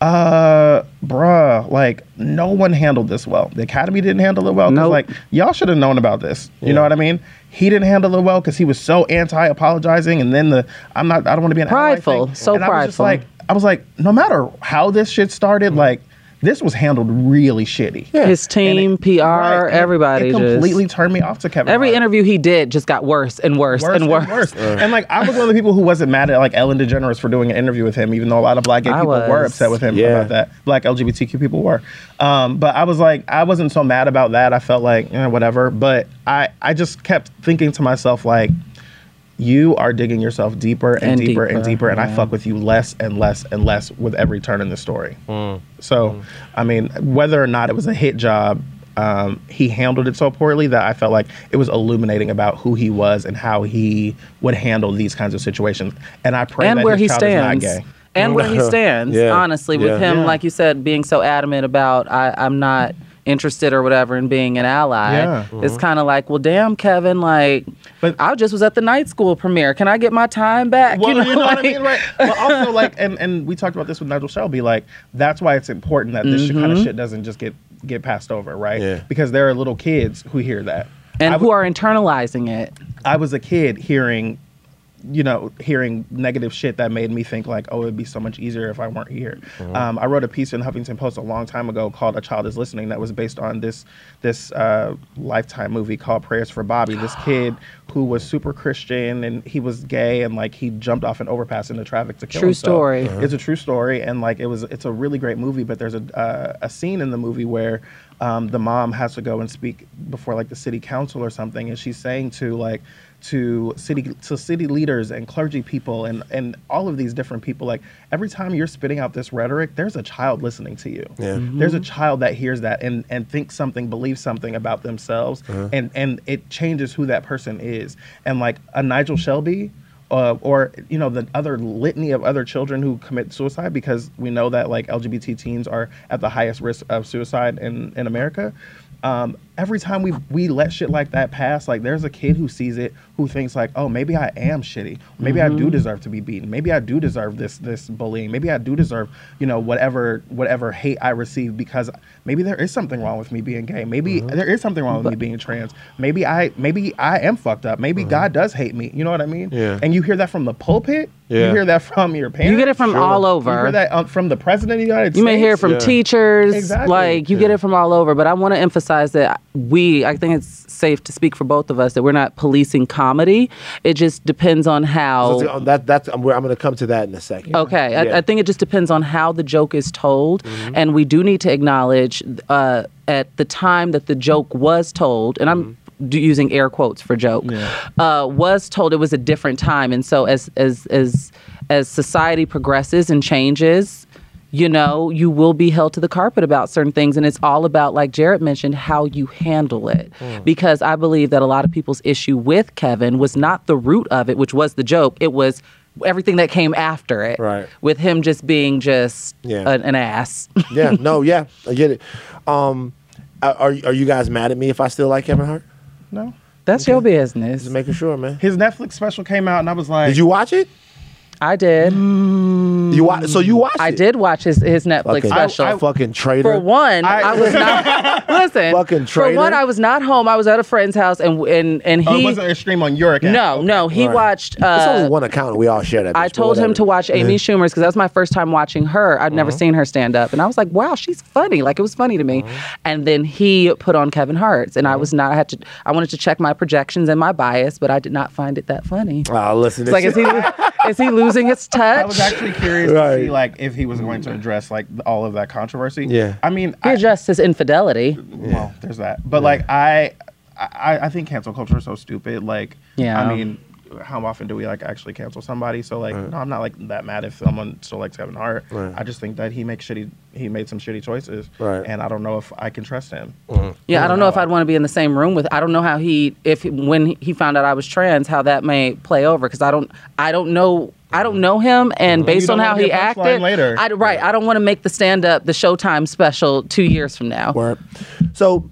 uh, bruh, like no one handled this well. The Academy didn't handle it well. Nope. Cause like y'all should have known about this. Yeah. You know what I mean? He didn't handle it well cause he was so anti-apologizing. And then the, I'm not, I don't want to be an prideful. So and prideful. I was just like, I was like, no matter how this shit started, mm-hmm. like, This was handled really shitty. Yeah. His team, it, P R, right, everybody. It completely just turned me off to Kevin Every Hart. Interview he did just got worse and worse, worse and worse. And, worse. Uh. and like, I was one of the people who wasn't mad at like Ellen DeGeneres for doing an interview with him, even though a lot of black gay I people was. were upset with him yeah. about that. Black L G B T Q people were. Um, but I was like, I wasn't so mad about that. I felt like, eh, whatever. But I, I just kept thinking to myself, like, you are digging yourself deeper and, and deeper, deeper and deeper, and yeah. I fuck with you less and less and less with every turn in the story. Mm. So, mm. I mean, whether or not it was a hit job, um, he handled it so poorly that I felt like it was illuminating about who he was and how he would handle these kinds of situations. And I pray and that where his he child stands. is not gay. And where he stands, yeah. honestly, with yeah. him, yeah. like you said, being so adamant about, I, I'm not interested or whatever in being an ally. Yeah. Mm-hmm. It's kind of like, well, damn, Kevin, like, but I just was at the night school premiere. Can I get my time back? Well, you know, you know like, what I mean, right? But also, like, and, and we talked about this with Nigel Shelby, like, that's why it's important that this mm-hmm. kind of shit doesn't just get, get passed over, right? Yeah. Because there are little kids who hear that. And I who w- are internalizing it. I was a kid hearing, you know, hearing negative shit that made me think like, oh, it'd be so much easier if I weren't here. Mm-hmm. Um, I wrote a piece in Huffington Post a long time ago called "A Child Is Listening" that was based on this this uh, Lifetime movie called "Prayers for Bobby." This kid who was super Christian and he was gay and like he jumped off an overpass into traffic to kill true himself. True story. Mm-hmm. It's a true story and like it was. It's a really great movie, but there's a uh, a scene in the movie where um, the mom has to go and speak before like the city council or something, and she's saying to like. to city to city leaders and clergy people and, and all of these different people, like every time you're spitting out this rhetoric, there's a child listening to you. Yeah. Mm-hmm. There's a child that hears that and, and thinks something, believes something about themselves, uh-huh. and, and it changes who that person is. And like a Nigel Shelby, Uh, or, you know, the other litany of other children who commit suicide, because we know that, like, L G B T teens are at the highest risk of suicide in, in America. Um, every time we we let shit like that pass, like, there's a kid who sees it who thinks, like, oh, maybe I am shitty. Maybe mm-hmm. I do deserve to be beaten. Maybe I do deserve this this bullying. Maybe I do deserve, you know, whatever whatever hate I receive, because maybe there is something wrong with me being gay. Maybe mm-hmm. there is something wrong with but- me being trans. Maybe I, maybe I am fucked up. Maybe mm-hmm. God does hate me. You know what I mean? Yeah. And you hear that from the pulpit. Yeah. You hear that from your parents. You get it from sure. all over. You hear that um, from the president of the United States. You may hear it from yeah. teachers. Exactly. Like, you yeah. get it from all over. But I want to emphasize that we, I think it's safe to speak for both of us, that we're not policing comedy. It just depends on how... So that, that's, I'm, I'm going to come to that in a second. Okay. Yeah. I, I think it just depends on how the joke is told. Mm-hmm. And we do need to acknowledge uh, at the time that the joke was told, and I'm... Mm-hmm. using air quotes for joke, yeah. uh, was told it was a different time. And so as as as as society progresses and changes, you know, you will be held to the carpet about certain things. And it's all about, like Jarrett mentioned, how you handle it. Mm. Because I believe that a lot of people's issue with Kevin was not the root of it, which was the joke. It was everything that came after it. Right. With him just being just yeah. an, an ass. yeah, no, yeah, I get it. Um, are, are you guys mad at me if I still like Kevin Hart? No, that's okay. Your business. Just making sure, man. His Netflix special came out, and I was like, "Did you watch it?" I did. Mm. You wa- so you watched? I it? I did watch his his Netflix fucking, special. I, I, fucking traitor. For one, I, I was not listen. Fucking traitor. For one, I was not home. I was at a friend's house, and and and he oh, it wasn't a stream on your account. No, okay. no, he right. watched. Uh, it's only one account. We all share that. I told him to watch Amy Schumer's because that was my first time watching her. I'd uh-huh. never seen her stand up, and I was like, wow, she's funny. Like, it was funny to me. Uh-huh. And then he put on Kevin Hart's, and uh-huh. I was not. I had to. I wanted to check my projections and my bias, but I did not find it that funny. Oh, listen. It's like, is he is he losing? Losing its touch. I was actually curious right. to see, like, if he was going to address like all of that controversy. Yeah, I mean, he addressed his infidelity. Well, yeah. there's that. But yeah. like, I, I, I think cancel culture is so stupid. Like, yeah. I mean, how often do we like actually cancel somebody? So like, right. no, I'm not like that mad if someone still likes Kevin Hart. Right. I just think that he makes shitty. He made some shitty choices, right. and I don't know if I can trust him. Mm. Yeah, I don't know if I'd want to be in the same room with. I don't know how he, if when he found out I was trans, how that may play over, because I don't, I don't know. I don't know him, and well, based on how he acted, later. I, right, I don't want to make the stand-up, the Showtime special two years from now. Word. So,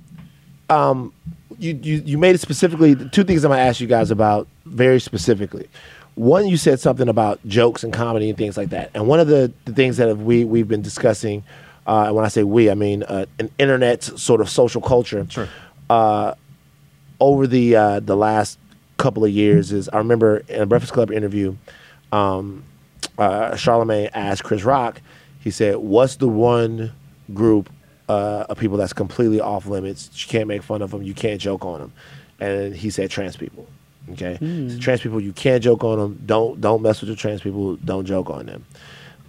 um, you, you you made it specifically, two things I'm going to ask you guys about very specifically. One, you said something about jokes and comedy and things like that, and one of the, the things that we, we've been discussing, uh, and when I say we, I mean uh, an internet sort of social culture sure. uh, over the, uh, the last couple of years is, I remember in a Breakfast Club interview, Um, uh, Charlamagne asked Chris Rock, he said, what's the one group uh, of people that's completely off limits. You can't make fun of them. You can't joke on them. And he said trans people. Okay, mm. So trans people, you can't joke on them. Don't don't mess with the trans people. Don't joke on them.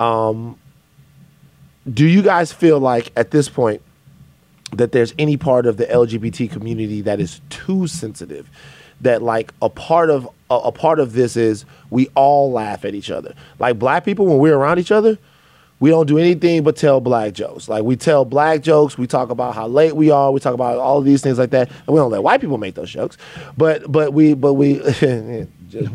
Um, do you guys feel like at this point that there's any part of the L G B T community that is too sensitive? That like a part of a, a part of this is we all laugh at each other. Like black people, when we're around each other, we don't do anything but tell black jokes. Like we tell black jokes, we talk about how late we are, we talk about all of these things like that. And we don't let white people make those jokes. But but we but we just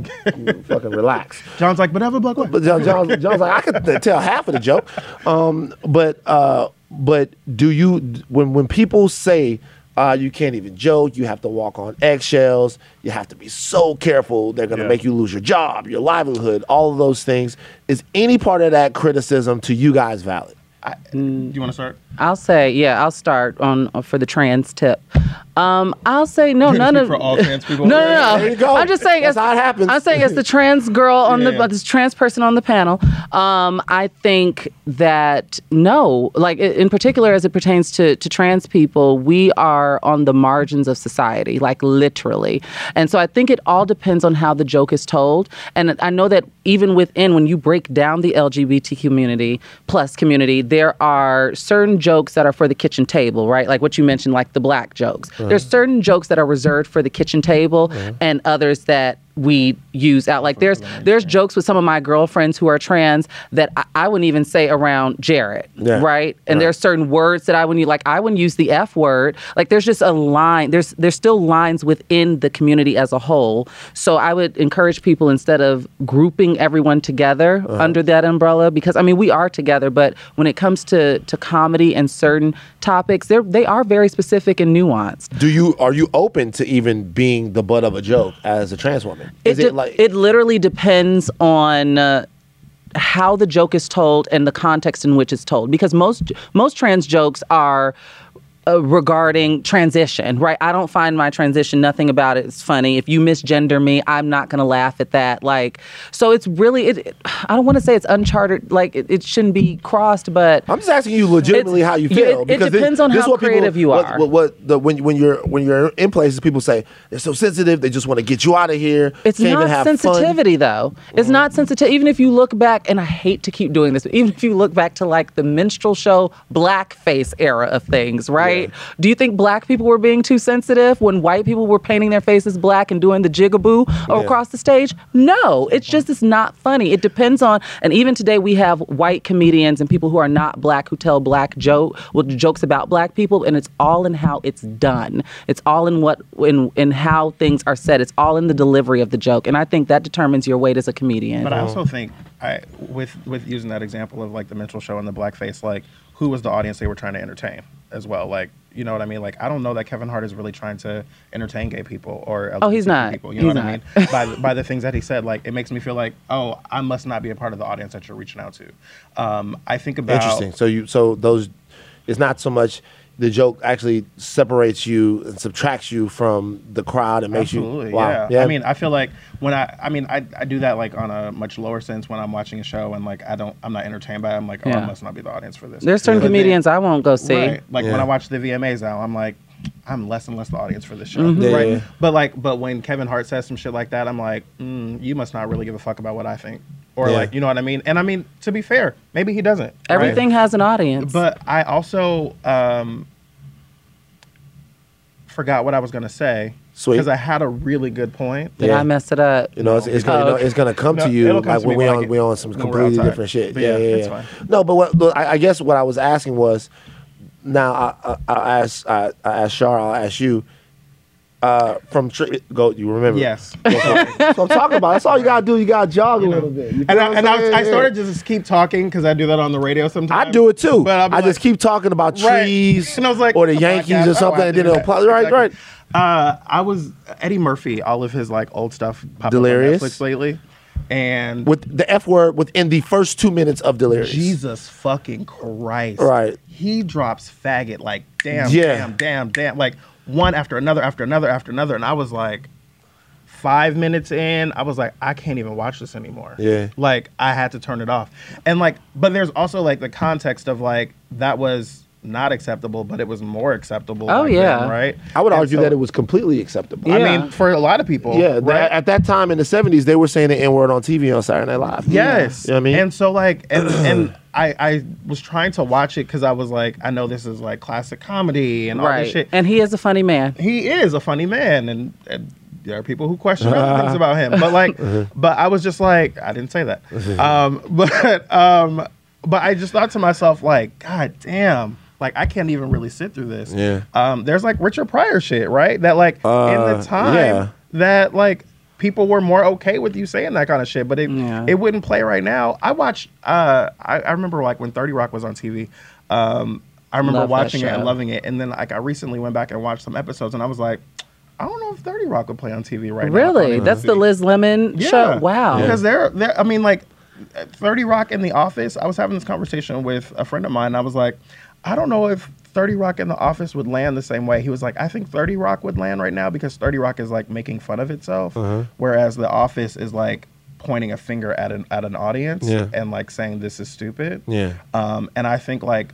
fucking relax. John's like, but never black white. But John, John's, John's like, I could tell half of the joke. Um, but uh, but do you when when people say uh, you can't even joke, you have to walk on eggshells, you have to be so careful, they're gonna yeah. make you lose your job, your livelihood, all of those things. Is any part of that criticism to you guys valid? I, mm, do you wanna start? I'll say, yeah, I'll start on uh, for the trans tip. Um, I'll say no, none of for all trans people. no, no, no. There you go. I'm just saying, that's as, how it happens. I'm saying as the trans girl on yeah. the, uh, this trans person on the panel, um, I think that no, like in particular as it pertains to to trans people, we are on the margins of society, like literally. And so I think it all depends on how the joke is told. And I know that even within, when you break down the L G B T community plus community, there are certain jokes that are for the kitchen table, right? Like what you mentioned, like the black jokes. Uh-huh. There's certain jokes that are reserved for the kitchen table uh-huh. and others that we use out. Like there's there's jokes with some of my girlfriends who are trans that I, I wouldn't even say around Jarrett, yeah. right? And right. there's certain words that I wouldn't use. Like I wouldn't use the F word. Like there's just a line. There's there's still lines within the community as a whole. So I would encourage people, instead of grouping everyone together uh-huh. under that umbrella, because I mean we are together. But when it comes to to comedy and certain topics, they they are very specific and nuanced. Do you are you open to even being the butt of a joke as a trans woman? It, it, like, it literally depends on uh, how the joke is told and the context in which it's told. Because most most trans jokes are uh, regarding transition, right? I don't find my transition, nothing about it is funny. If you misgender me, I'm not going to laugh at that. Like, so it's really, it, it, I don't want to say it's uncharted, like it, it shouldn't be crossed, but I'm just asking you legitimately how you feel. It, it depends it, on how creative people, you are. What, what, what the, when, when you're when you're in places, people say they're so sensitive, they just want to get you out of here. It's can't not even have sensitivity fun. Though. It's mm. not sensitive. Even if you look back, and I hate to keep doing this, but even if you look back to like the minstrel show blackface era of things, right? Yeah. Do you think black people were being too sensitive when white people were painting their faces black and doing the jigaboo yeah. across the stage? No, it's just, it's not funny. It depends on, and even today we have white comedians and people who are not black who tell black joke, well, jokes about black people, and it's all in how it's done. It's all in what, in, in how things are said. It's all in the delivery of the joke, and I think that determines your weight as a comedian. But I also think, I, with, with using that example of like the minstrel show and the blackface, like who was the audience they were trying to entertain as well? Like, you know what I mean? Like, I don't know that Kevin Hart is really trying to entertain gay people or L G B T oh, he's not. People. You know he's what not. I mean? by, the, by the things that he said, like, it makes me feel like, oh, I must not be a part of the audience that you're reaching out to. Um, I think about... Interesting. So you, so those, it's not so much the joke actually separates you and subtracts you from the crowd and makes absolutely, you... Wow. Yeah. yeah. I mean, I feel like when I... I mean, I, I do that, like, on a much lower sense when I'm watching a show and, like, I don't... I'm not entertained by it. I'm like, oh, yeah. I must not be the audience for this. There's certain but comedians then, I won't go see. Right. Like, yeah. when I watch the V M As now, I'm like, I'm less and less the audience for this show. Mm-hmm. yeah, right? Yeah. But, like, but when Kevin Hart says some shit like that, I'm like, mm, you must not really give a fuck about what I think. Or, yeah. like, you know what I mean? And, I mean, to be fair, maybe he doesn't. Everything right? has an audience. But I also... Um, forgot what I was going to say because I had a really good point. Did yeah. I mess it up? You know, it's, it's going oh, okay. you know, to come no, to you come like to when we on, we on some completely different shit. But yeah, yeah, yeah. It's yeah. Fine. No, but what, look, I, I guess what I was asking was, now I, I, I asked I, I asked Shar, I'll ask you, uh, from tri- go, you remember? Yes. That's what I'm talking about. That's all you gotta do. You gotta jog you know. a little bit. You and I, and I, was, I started to just keep talking because I do that on the radio sometimes. I do it too. But I like, just keep talking about trees right. and I was like, or the Yankees oh or something. Oh, and then it'll apply. Right, exactly. right. Uh, I was Eddie Murphy. All of his like old stuff popped Delirious. Up on Netflix lately. And with the F word within the first two minutes of Delirious. Jesus fucking Christ! Right. He drops faggot like damn, yeah. damn, damn, damn, like. One after another, after another, after another. And I was like, five minutes in, I was like, I can't even watch this anymore. Yeah. Like, I had to turn it off. And like, but there's also like the context of like, that was not acceptable, but it was more acceptable. Oh, yeah. Then, right? I would and argue so, that it was completely acceptable. Yeah. I mean, for a lot of people. Yeah. Right? That, at that time in the seventies, they were saying the N-word on T V on Saturday Night Live. Yes. Yeah. You know what I mean? And so, like, and, and I, I was trying to watch it because I was like, I know this is, like, classic comedy and all right. this shit. And he is a funny man. He is a funny man. And, and there are people who question other things about him. But, like, but I was just like, I didn't say that. um, but, um, but I just thought to myself, like, God damn. Like, I can't even really sit through this. Yeah. Um, there's, like, Richard Pryor shit, right? That, like, uh, in the time yeah. that, like, people were more okay with you saying that kind of shit, but it yeah. it wouldn't play right now. I watched, uh, I, I remember, like, when thirty Rock was on T V, um, I remember Love watching it and loving it. And then, like, I recently went back and watched some episodes, and I was like, I don't know if thirty Rock would play on T V right really? now. Really? That's the Liz Lemon yeah. show? Wow. Yeah. Because they're, they're, I mean, like, thirty Rock in The Office, I was having this conversation with a friend of mine, and I was like, I don't know if thirty Rock in The Office would land the same way. He was like, I think thirty Rock would land right now because thirty Rock is like making fun of itself, uh-huh. whereas The Office is like pointing a finger at an at an audience yeah. and like saying this is stupid. Yeah. Um, and I think like,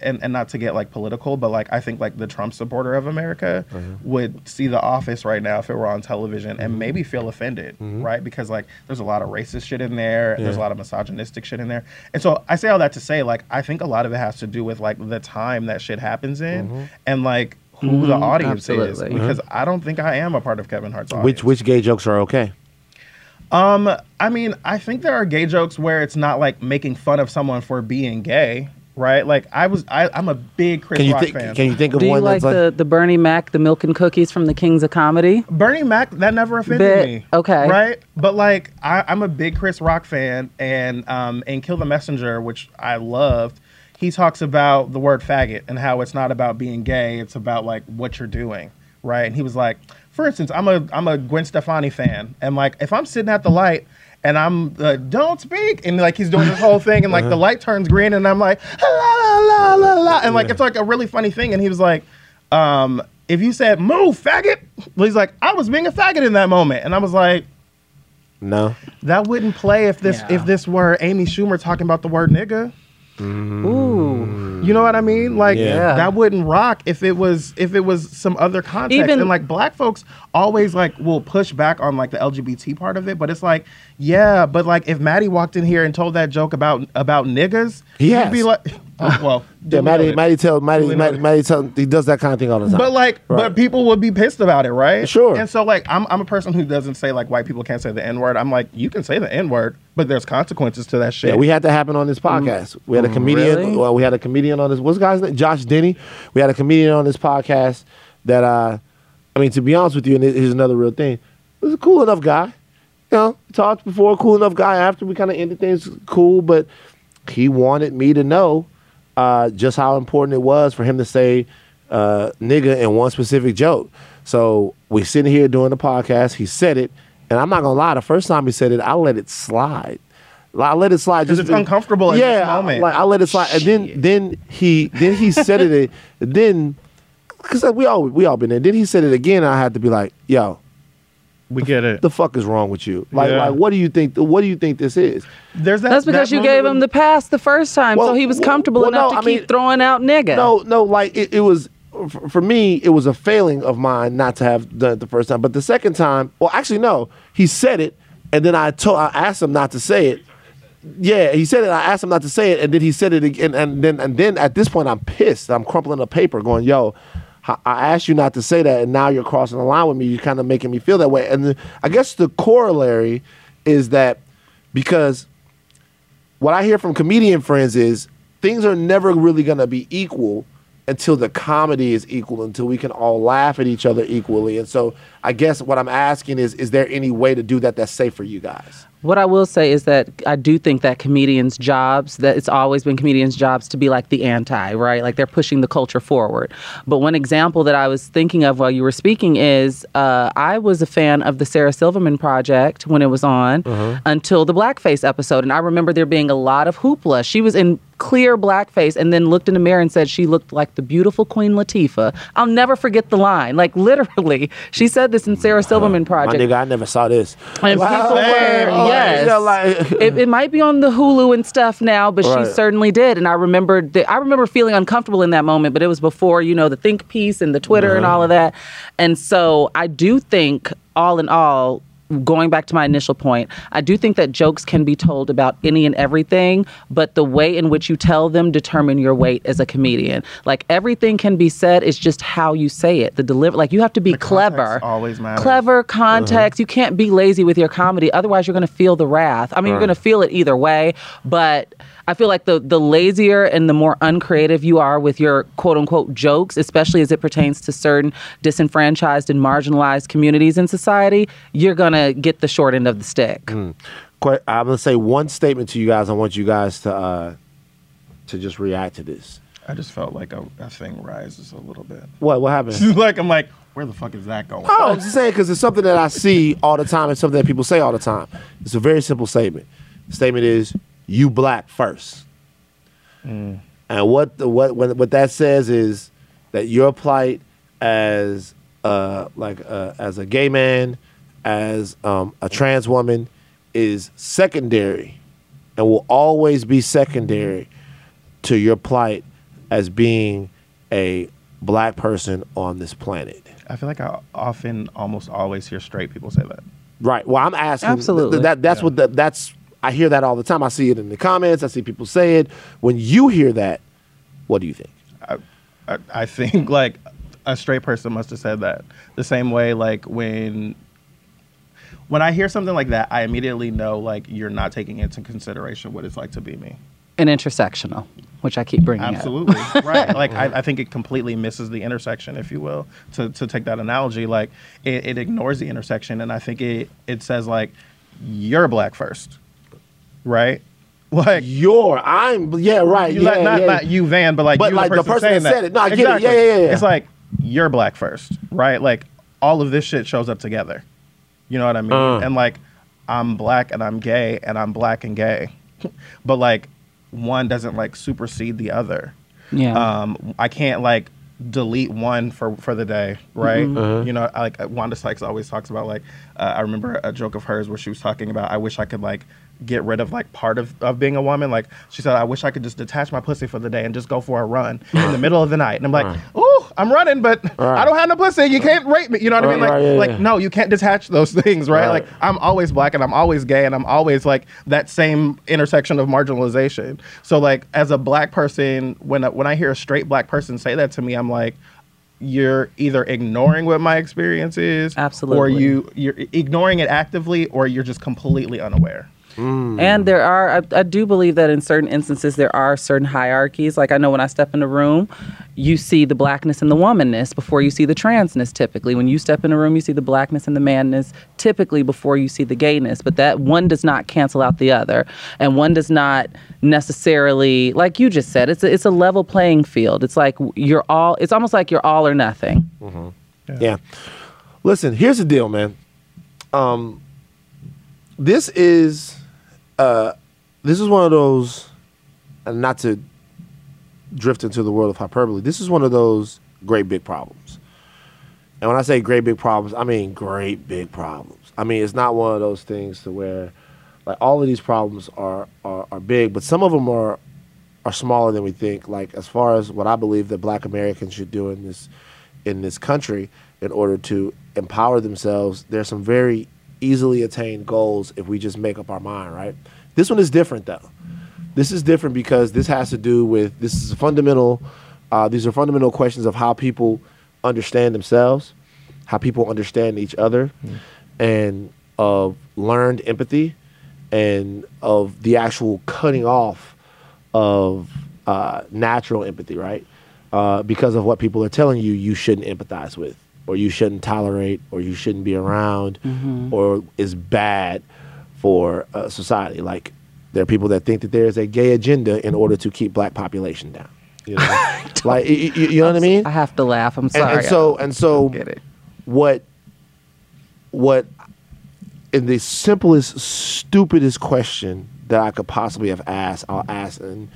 and, and not to get like political, but like I think like the Trump supporter of America uh-huh. would see The Office right now if it were on television mm-hmm. and maybe feel offended, mm-hmm. right? Because like there's a lot of racist shit in there, yeah. there's a lot of misogynistic shit in there. And so I say all that to say like I think a lot of it has to do with like the time that shit happens in mm-hmm. and like who mm-hmm. the audience Absolutely. is because mm-hmm. I don't think I am a part of Kevin Hart's audience. Which which gay jokes are okay? Um, I mean, I think there are gay jokes where it's not like making fun of someone for being gay. Right, like I was, I, I'm a big Chris can you Rock th- fan. Can you think of Do one you like that's the, like the Bernie Mac, the milk and cookies from the Kings of Comedy? Bernie Mac, that never offended but, me. Okay, right, but like I, I'm a big Chris Rock fan, and um, and Kill the Messenger, which I loved. He talks about the word faggot and how it's not about being gay; it's about like what you're doing, right? And he was like, for instance, I'm a I'm a Gwen Stefani fan, and like if I'm sitting at the light. And I'm like, don't speak. And like he's doing this whole thing and like uh-huh. the light turns green and I'm like, la, la, la, la, la. And like, yeah. it's like a really funny thing. And he was like, um, if you said, move, faggot. Well, he's like, I was being a faggot in that moment. And I was like, no, that wouldn't play if this, yeah. if this were Amy Schumer talking about the word nigga. Mm. Ooh, you know what I mean? Like yeah. that wouldn't rock if it was if it was some other context. Even, and like black folks always like will push back on like the L G B T part of it, but it's like yeah, but like if Maddie walked in here and told that joke about about niggas, he'd be like, oh, well, yeah, Maddie, Maddie tell Maddie, Maddie, Maddie tell he does that kind of thing all the time. But like, right. but people would be pissed about it, right? Sure. And so like, I'm I'm a person who doesn't say like white people can't say the N word. I'm like, you can say the N word, but there's consequences to that shit. Yeah, we had that happen on this podcast. We had a comedian. Really? Well, we had a comedian on this. What's the guy's name? Josh Denny. We had a comedian on this podcast that uh, I mean, to be honest with you, and here's another real thing. It was a cool enough guy. You know, talked before, cool enough guy. After we kind of ended things, cool, but he wanted me to know uh, just how important it was for him to say uh, nigga in one specific joke. So we sitting here doing the podcast. He said it, and I'm not gonna lie. The first time he said it, I let it slide. I let it slide because it's uncomfortable. Yeah, in this moment. I, like I let it slide, Shit. and then then he then he said it, and then because we all we all been there. Then he said it again. And I had to be like, yo. We get it. The fuck is wrong with you? Like, yeah. like, what do you think? What do you think this is? There's that, That's because that you gave him the pass the first time, well, so he was well, comfortable well, enough no, to I keep mean, throwing out nigga. No, no, like it, it was for me. It was a failing of mine not to have done it the first time, but the second time. Well, actually, no. He said it, and then I told, I asked him not to say it. Yeah, he said it. I asked him not to say it, and then he said it again. And then, and then at this point, I'm pissed. I'm crumpling a paper, going, "Yo, I asked you not to say that, and now you're crossing the line with me. You're kind of making me feel that way." And the, I guess the corollary is that because what I hear from comedian friends is things are never really going to be equal until the comedy is equal, until we can all laugh at each other equally. And so I guess what I'm asking is, is there any way to do that that's safe for you guys? What I will say is that I do think that comedians' jobs, that it's always been comedians' jobs to be like the anti, right? Like they're pushing the culture forward. But one example that I was thinking of while you were speaking is uh, I was a fan of the Sarah Silverman Project when it was on mm-hmm. until the blackface episode. And I remember there being a lot of hoopla. She was in clear blackface and then looked in the mirror and said she looked like the beautiful Queen Latifah. I'll never forget the line. Like, literally, she said this in Sarah Silverman Project. My nigga, I never saw this. And wow, people man. were, oh, yes. You know, like, it, it might be on the Hulu and stuff now, but right. she certainly did. And I remember, the, I remember feeling uncomfortable in that moment, but it was before, you know, the think piece and the Twitter mm-hmm. and all of that. And so I do think, all in all, going back to my initial point, I do think that jokes can be told about any and everything, but the way in which you tell them determine your weight as a comedian. Like, everything can be said, it's just how you say it. The deliver, like, you have to be the clever. Always matters. Clever context. Mm-hmm. You can't be lazy with your comedy, otherwise you're going to feel the wrath. I mean, right. you're going to feel it either way, but I feel like the the lazier and the more uncreative you are with your quote-unquote jokes, especially as it pertains to certain disenfranchised and marginalized communities in society, you're going to get the short end of the stick. Mm. Quite, I'm going to say one statement to you guys. I want you guys to uh, to just react to this. I just felt like a, a thing rises a little bit. What? What happened? like, I'm like, where the fuck is that going? Oh, I'm just saying, because it's something that I see all the time and something that people say all the time. It's a very simple statement. The statement is, you black first. Mm. And what the, what what that says is that your plight as uh like uh, as a gay man, as um, a trans woman, is secondary and will always be secondary to your plight as being a black person on this planet. I feel like I often almost always hear straight people say that. Right. Well, I'm asking. Absolutely. Th- that that's yeah. what the, that's. I hear that all the time. I see it in the comments. I see people say it. When you hear that, what do you think? I, I, I think, like, a straight person must have said that. The same way, like, when when I hear something like that, I immediately know, like, you're not taking into consideration what it's like to be me. An intersectional, which I keep bringing Absolutely. up. Absolutely, right. Like, I, I think it completely misses the intersection, if you will, to, to take that analogy. Like, it, it ignores the intersection, and I think it, it says, like, you're black first. Right, like your I'm yeah right you, yeah, like, not yeah. not you Van but like but you like the person, the person that said it. No, I get exactly. it. Yeah, yeah, yeah. It's like you're black first, right? Like all of this shit shows up together. You know what I mean? Uh. And like I'm black and I'm gay and I'm black and gay, but like one doesn't like supersede the other. Yeah. Um, I can't like delete one for for the day, right? Mm-hmm. Uh-huh. You know, like Wanda Sykes always talks about like uh, I remember a joke of hers where she was talking about I wish I could like. get rid of like part of, of being a woman. Like she said, I wish I could just detach my pussy for the day and just go for a run in the middle of the night. And I'm like, right. ooh, I'm running, but right. I don't have no pussy. You can't rape me. You know what right, I mean? Like, right, yeah, like yeah. no, you can't detach those things, right? right? Like I'm always black and I'm always gay and I'm always like that same intersection of marginalization. So like as a black person, when when I hear a straight black person say that to me, I'm like, you're either ignoring what my experience is, absolutely, or you you're ignoring it actively, or you're just completely unaware. Mm. And there are, I, I do believe that in certain instances, there are certain hierarchies. Like I know when I step in a room, you see the blackness and the womanness before you see the transness typically. When you step in a room, you see the blackness and the manness typically before you see the gayness. But that one does not cancel out the other. And one does not necessarily, like you just said, it's a, it's a level playing field. It's like you're all, it's almost like you're all or nothing. Mm-hmm. Yeah. yeah. Listen, here's the deal, man. Um, this is... Uh, this is one of those, and not to drift into the world of hyperbole, this is one of those great big problems. And when I say great big problems, I mean great big problems. I mean, it's not one of those things to where, like, all of these problems are, are, are big, but some of them are, are smaller than we think. Like, as far as what I believe that black Americans should do in this, in this country in order to empower themselves, there's some very easily attain goals if we just make up our mind, right? This one is different, though. This is different because this has to do with, this is a fundamental, uh, these are fundamental questions of how people understand themselves, how people understand each other, mm. and of learned empathy, and of the actual cutting off of uh, natural empathy, right? Uh, because of what people are telling you, you shouldn't empathize with, or you shouldn't tolerate, or you shouldn't be around, mm-hmm. or is bad for uh, society. Like, there are people that think that there is a gay agenda in order to keep black population down. You know, like you, you know what I mean? I have to laugh. I'm sorry. And, and so, and so, get it. what, what, in the simplest, stupidest question that I could possibly have asked, I'll ask in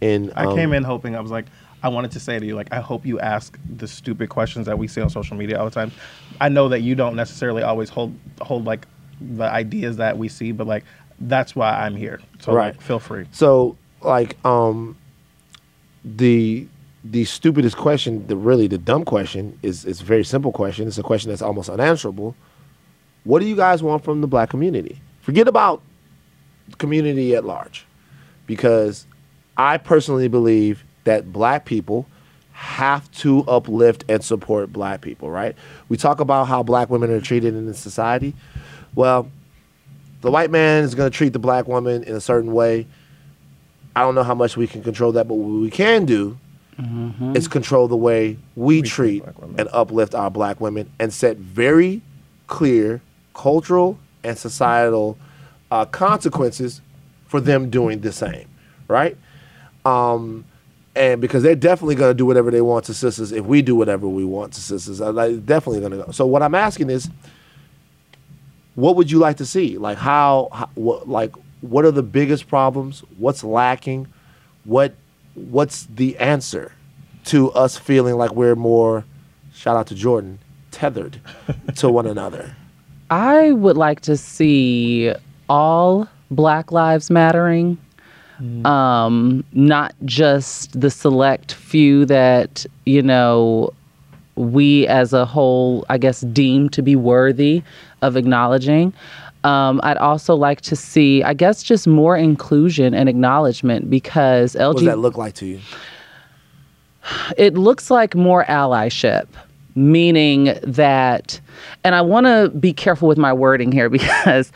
And um, I came in hoping, I was like, I wanted to say to you, like, I hope you ask the stupid questions that we see on social media all the time. I know that you don't necessarily always hold hold like the ideas that we see, but like that's why I'm here. So right. like, feel free. So like um, the the stupidest question, the really the dumb question is it's a very simple question. It's a question that's almost unanswerable. What do you guys want from the black community? Forget about the community at large, because I personally believe that black people have to uplift and support black people, right? We talk about how black women are treated in this society. Well, the white man is going to treat the black woman in a certain way. I don't know how much we can control that, but what we can do mm-hmm. is control the way we, we treat, treat and uplift our black women and set very clear cultural and societal uh, consequences for them doing the same, right? Um, and because they're definitely going to do whatever they want to sisters if we do whatever we want to sisters. They're definitely going to go. So what I'm asking is, what would you like to see? Like how, how what, like what are the biggest problems? What's lacking? What, what's the answer to us feeling like we're more, shout out to Jordan, tethered to one another? I would like to see all Black Lives Mattering. Mm. Um, not just the select few that, you know, we as a whole, I guess, deem to be worthy of acknowledging. Um, I'd also like to see, I guess, just more inclusion and acknowledgement, because L G B T. What does that look like to you? It looks like more allyship. Meaning that, and I want to be careful with my wording here, because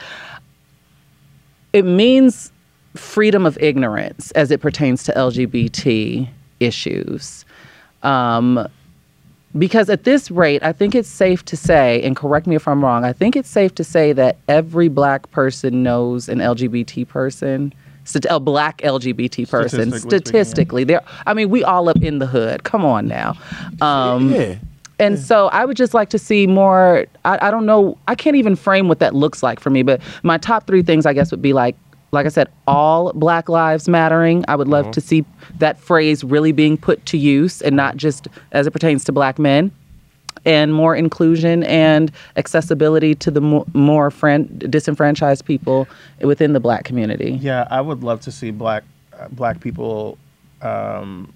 it means freedom of ignorance as it pertains to L G B T issues. Um, because at this rate, I think it's safe to say, and correct me if I'm wrong, I think it's safe to say that every black person knows an L G B T person, a black L G B T person. Statistically, statistically there. I mean, we all up in the hood. Come on now. Um, yeah. And so I would just like to see more, I, I don't know, I can't even frame what that looks like for me, but my top three things, I guess, would be like, like I said, all Black Lives Mattering. I would love mm-hmm. to see that phrase really being put to use, and not just as it pertains to black men, and more inclusion and accessibility to the mo more friend disenfranchised people within the black community. Yeah, I would love to see black, uh, black people um,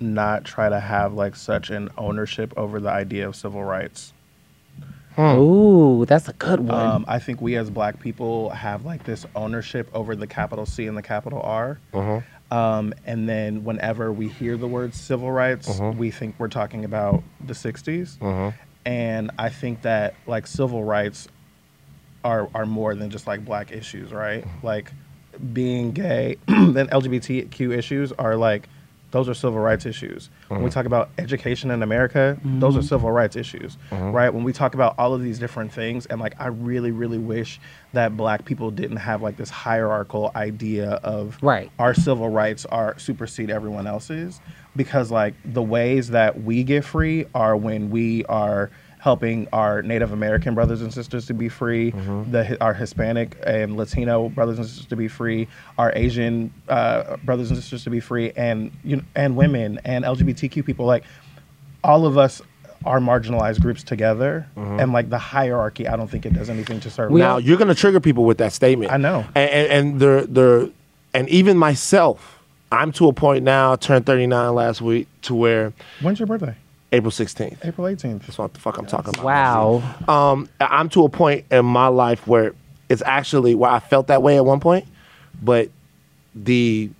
not try to have like such an ownership over the idea of civil rights. Hmm. Ooh, that's a good one. Um, I think we as black people have like this ownership over the capital C and the capital R. Mm-hmm. um, and then whenever we hear the word civil rights, mm-hmm. we think we're talking about the sixties. Mm-hmm. And I think that like civil rights are, are more than just like black issues, right? Like being gay, then L G B T Q issues are like, those are civil rights issues. Mm-hmm. When we talk about education in America, mm-hmm. those are civil rights issues, mm-hmm. right? When we talk about all of these different things, and like, I really, really wish that black people didn't have like this hierarchical idea of right. our civil rights are supersede everyone else's, because like the ways that we get free are when we are helping our Native American brothers and sisters to be free, mm-hmm. the, our Hispanic and Latino brothers and sisters to be free, our Asian uh, brothers and sisters to be free, and you know, and women and L G B T Q people. Like, all of us are marginalized groups together, mm-hmm. and like the hierarchy, I don't think it does anything to serve. Now you're going to trigger people with that statement. I know, and and, and they're they're and even myself, I'm to a point now. I turned thirty-nine last week, to where. When's your birthday? April sixteenth. April eighteenth. That's what the fuck I'm talking about. Wow. Um, I'm to a point in my life where it's actually where I felt that way at one point, but the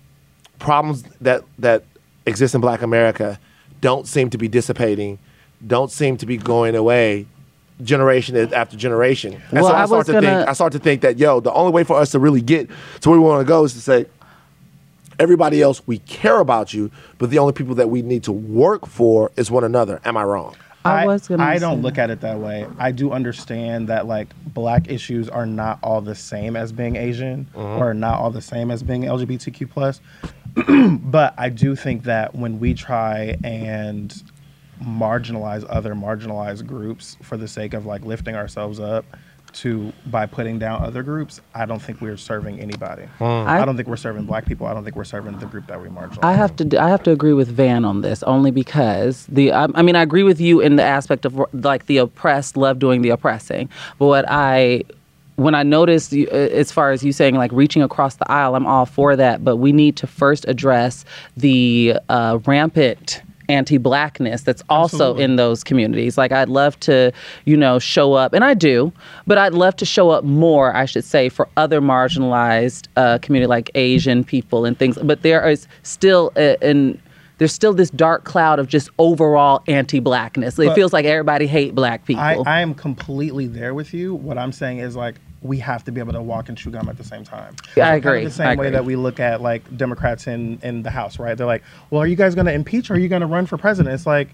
problems that, that exist in black America don't seem to be dissipating, don't seem to be going away generation after generation. And well, so I, I, start to gonna... think, I start to think that, yo, the only way for us to really get to where we want to go is to say, everybody else, we care about you, but the only people that we need to work for is one another. Am I wrong? I, I, was gonna I don't look at it that way. I do understand that like black issues are not all the same as being Asian, mm-hmm. or not all the same as being L G B T Q plus. But I do think that when we try and marginalize other marginalized groups for the sake of like lifting ourselves up, to by putting down other groups, I don't think we're serving anybody. Mm. I, I don't think we're serving black people. I don't think we're serving the group that we marginalize. I have to I have to agree with Van on this, only because the I, I mean I agree with you in the aspect of like the oppressed love doing the oppressing, but what I when I noticed as far as you saying like reaching across the aisle, I'm all for that, but we need to first address the uh, rampant anti-blackness that's also Absolutely. In those communities. Like I'd love to, you know, show up, and I do, but I'd love to show up more, I should say, for other marginalized uh, community like Asian people and things. But there is still a, an there's still this dark cloud of just overall anti-blackness. It but feels like everybody hate black people. I, I am completely there with you. What I'm saying is like, we have to be able to walk and chew gum at the same time. Like, I agree. Kind of the same I way agree. That we look at like Democrats in, in the House, right? They're like, well, are you guys going to impeach or are you going to run for president? It's like,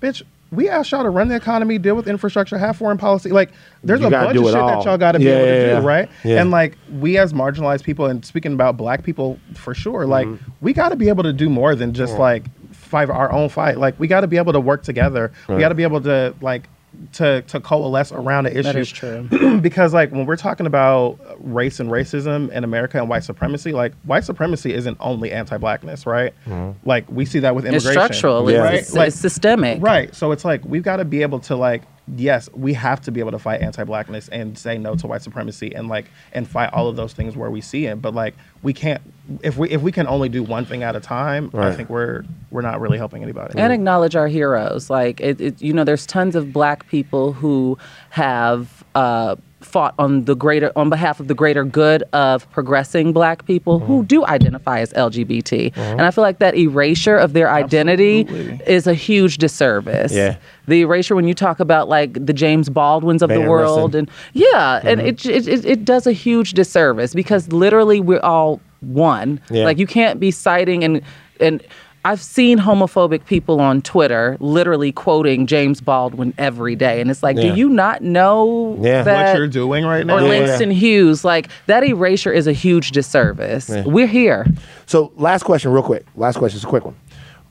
bitch, we asked y'all to run the economy, deal with infrastructure, have foreign policy. Like, there's you a bunch of shit all. That y'all got to be yeah, able to yeah, do, yeah. right? Yeah. And like, we as marginalized people, and speaking about black people for sure, like, mm-hmm. we got to be able to do more than just yeah. like fight our own fight. Like, we got to be able to work together. Right. We got to be able to like, to to coalesce around an issue. That is true. Because like when we're talking about race and racism in America and white supremacy, like white supremacy isn't only anti-blackness, right? Mm-hmm. Like we see that with immigration. It's structural, yeah. right? It's, like, it's systemic. Right, so it's like we've got to be able to like, yes, we have to be able to fight anti-blackness and say no to white supremacy and like and fight all of those things where we see it. But like we can't if we if we can only do one thing at a time. Right. I think we're we're not really helping anybody. And acknowledge our heroes. Like it, it, you know, there's tons of black people who have uh, fought on the greater on behalf of the greater good of progressing black people mm-hmm. who do identify as L G B T. Mm-hmm. And I feel like that erasure of their identity Absolutely. Is a huge disservice. Yeah. The erasure when you talk about like the James Baldwins of Van the world Wilson. And yeah, mm-hmm. and it, it it it does a huge disservice because literally we're all one. Yeah. Like you can't be citing and and I've seen homophobic people on Twitter literally quoting James Baldwin every day. And it's like, yeah. do you not know yeah. that? What you're doing right now? Or yeah. Langston Hughes. Like, that erasure is a huge disservice. Yeah. We're here. So last question real quick. Last question is a quick one.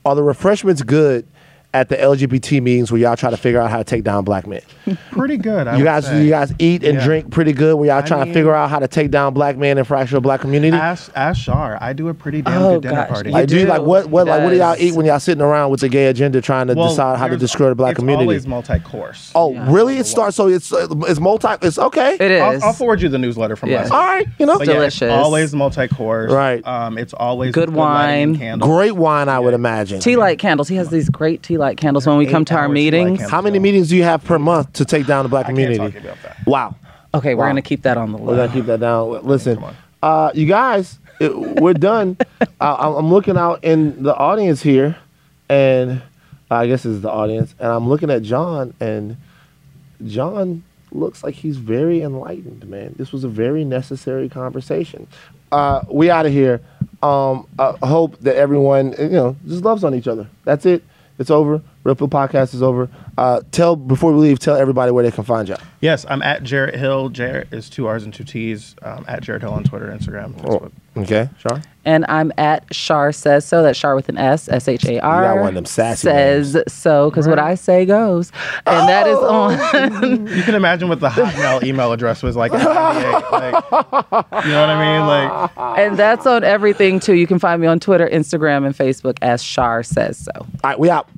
Are the refreshments good at the L G B T meetings where y'all try to figure out how to take down black men? Pretty good, I you would guys, say. You guys eat and yeah. drink pretty good where y'all trying mean, to figure out how to take down black men and fracture the black community? Ask, ask Shar. I do a pretty damn oh, good dinner gosh, party. You like, do. You, like, what, what, like, what do y'all eat when y'all sitting around with a gay agenda trying to well, decide how to destroy the black it's community? It's always multi-course. Oh, yeah. really? It starts, so it's uh, it's multi, it's okay. It is. I'll, I'll forward you the newsletter from yeah. last All right, you know. It's delicious. Yeah, it's always multi-course. Right. Um, it's always good wine. Great wine, I would imagine. Tea light candles. He has these great tea light candles when we come to our meetings. How many meetings do you have per month to take down the black community? I can't talk about that. Wow. Okay, wow. We're going to keep that on the list. We're going to keep that down. Listen, uh, you guys, it, we're done. uh, I'm looking out in the audience here, and uh, I guess this is the audience, and I'm looking at John, and John looks like he's very enlightened, man. This was a very necessary conversation. Uh, we out of here. Um, I hope that everyone, you know, just loves on each other. That's it. It's over. Real Food Podcast is over. Uh, tell before we leave, tell everybody where they can find you. Yes, I'm at Jarrett Hill. Jarrett is two R's and two T's. Um, at Jarrett Hill on Twitter, Instagram, Facebook. Oh, okay, Shar. And I'm at Shar Says So. That's Shar with an S, S H A R. You got one of them sassy Says names. So, because right. what I say goes, and oh! that is on. You can imagine what the Hotmail email address was like. In ninety-eight. Like, you know what I mean? Like, and that's on everything too. You can find me on Twitter, Instagram, and Facebook as Shar Says So. All right, we out.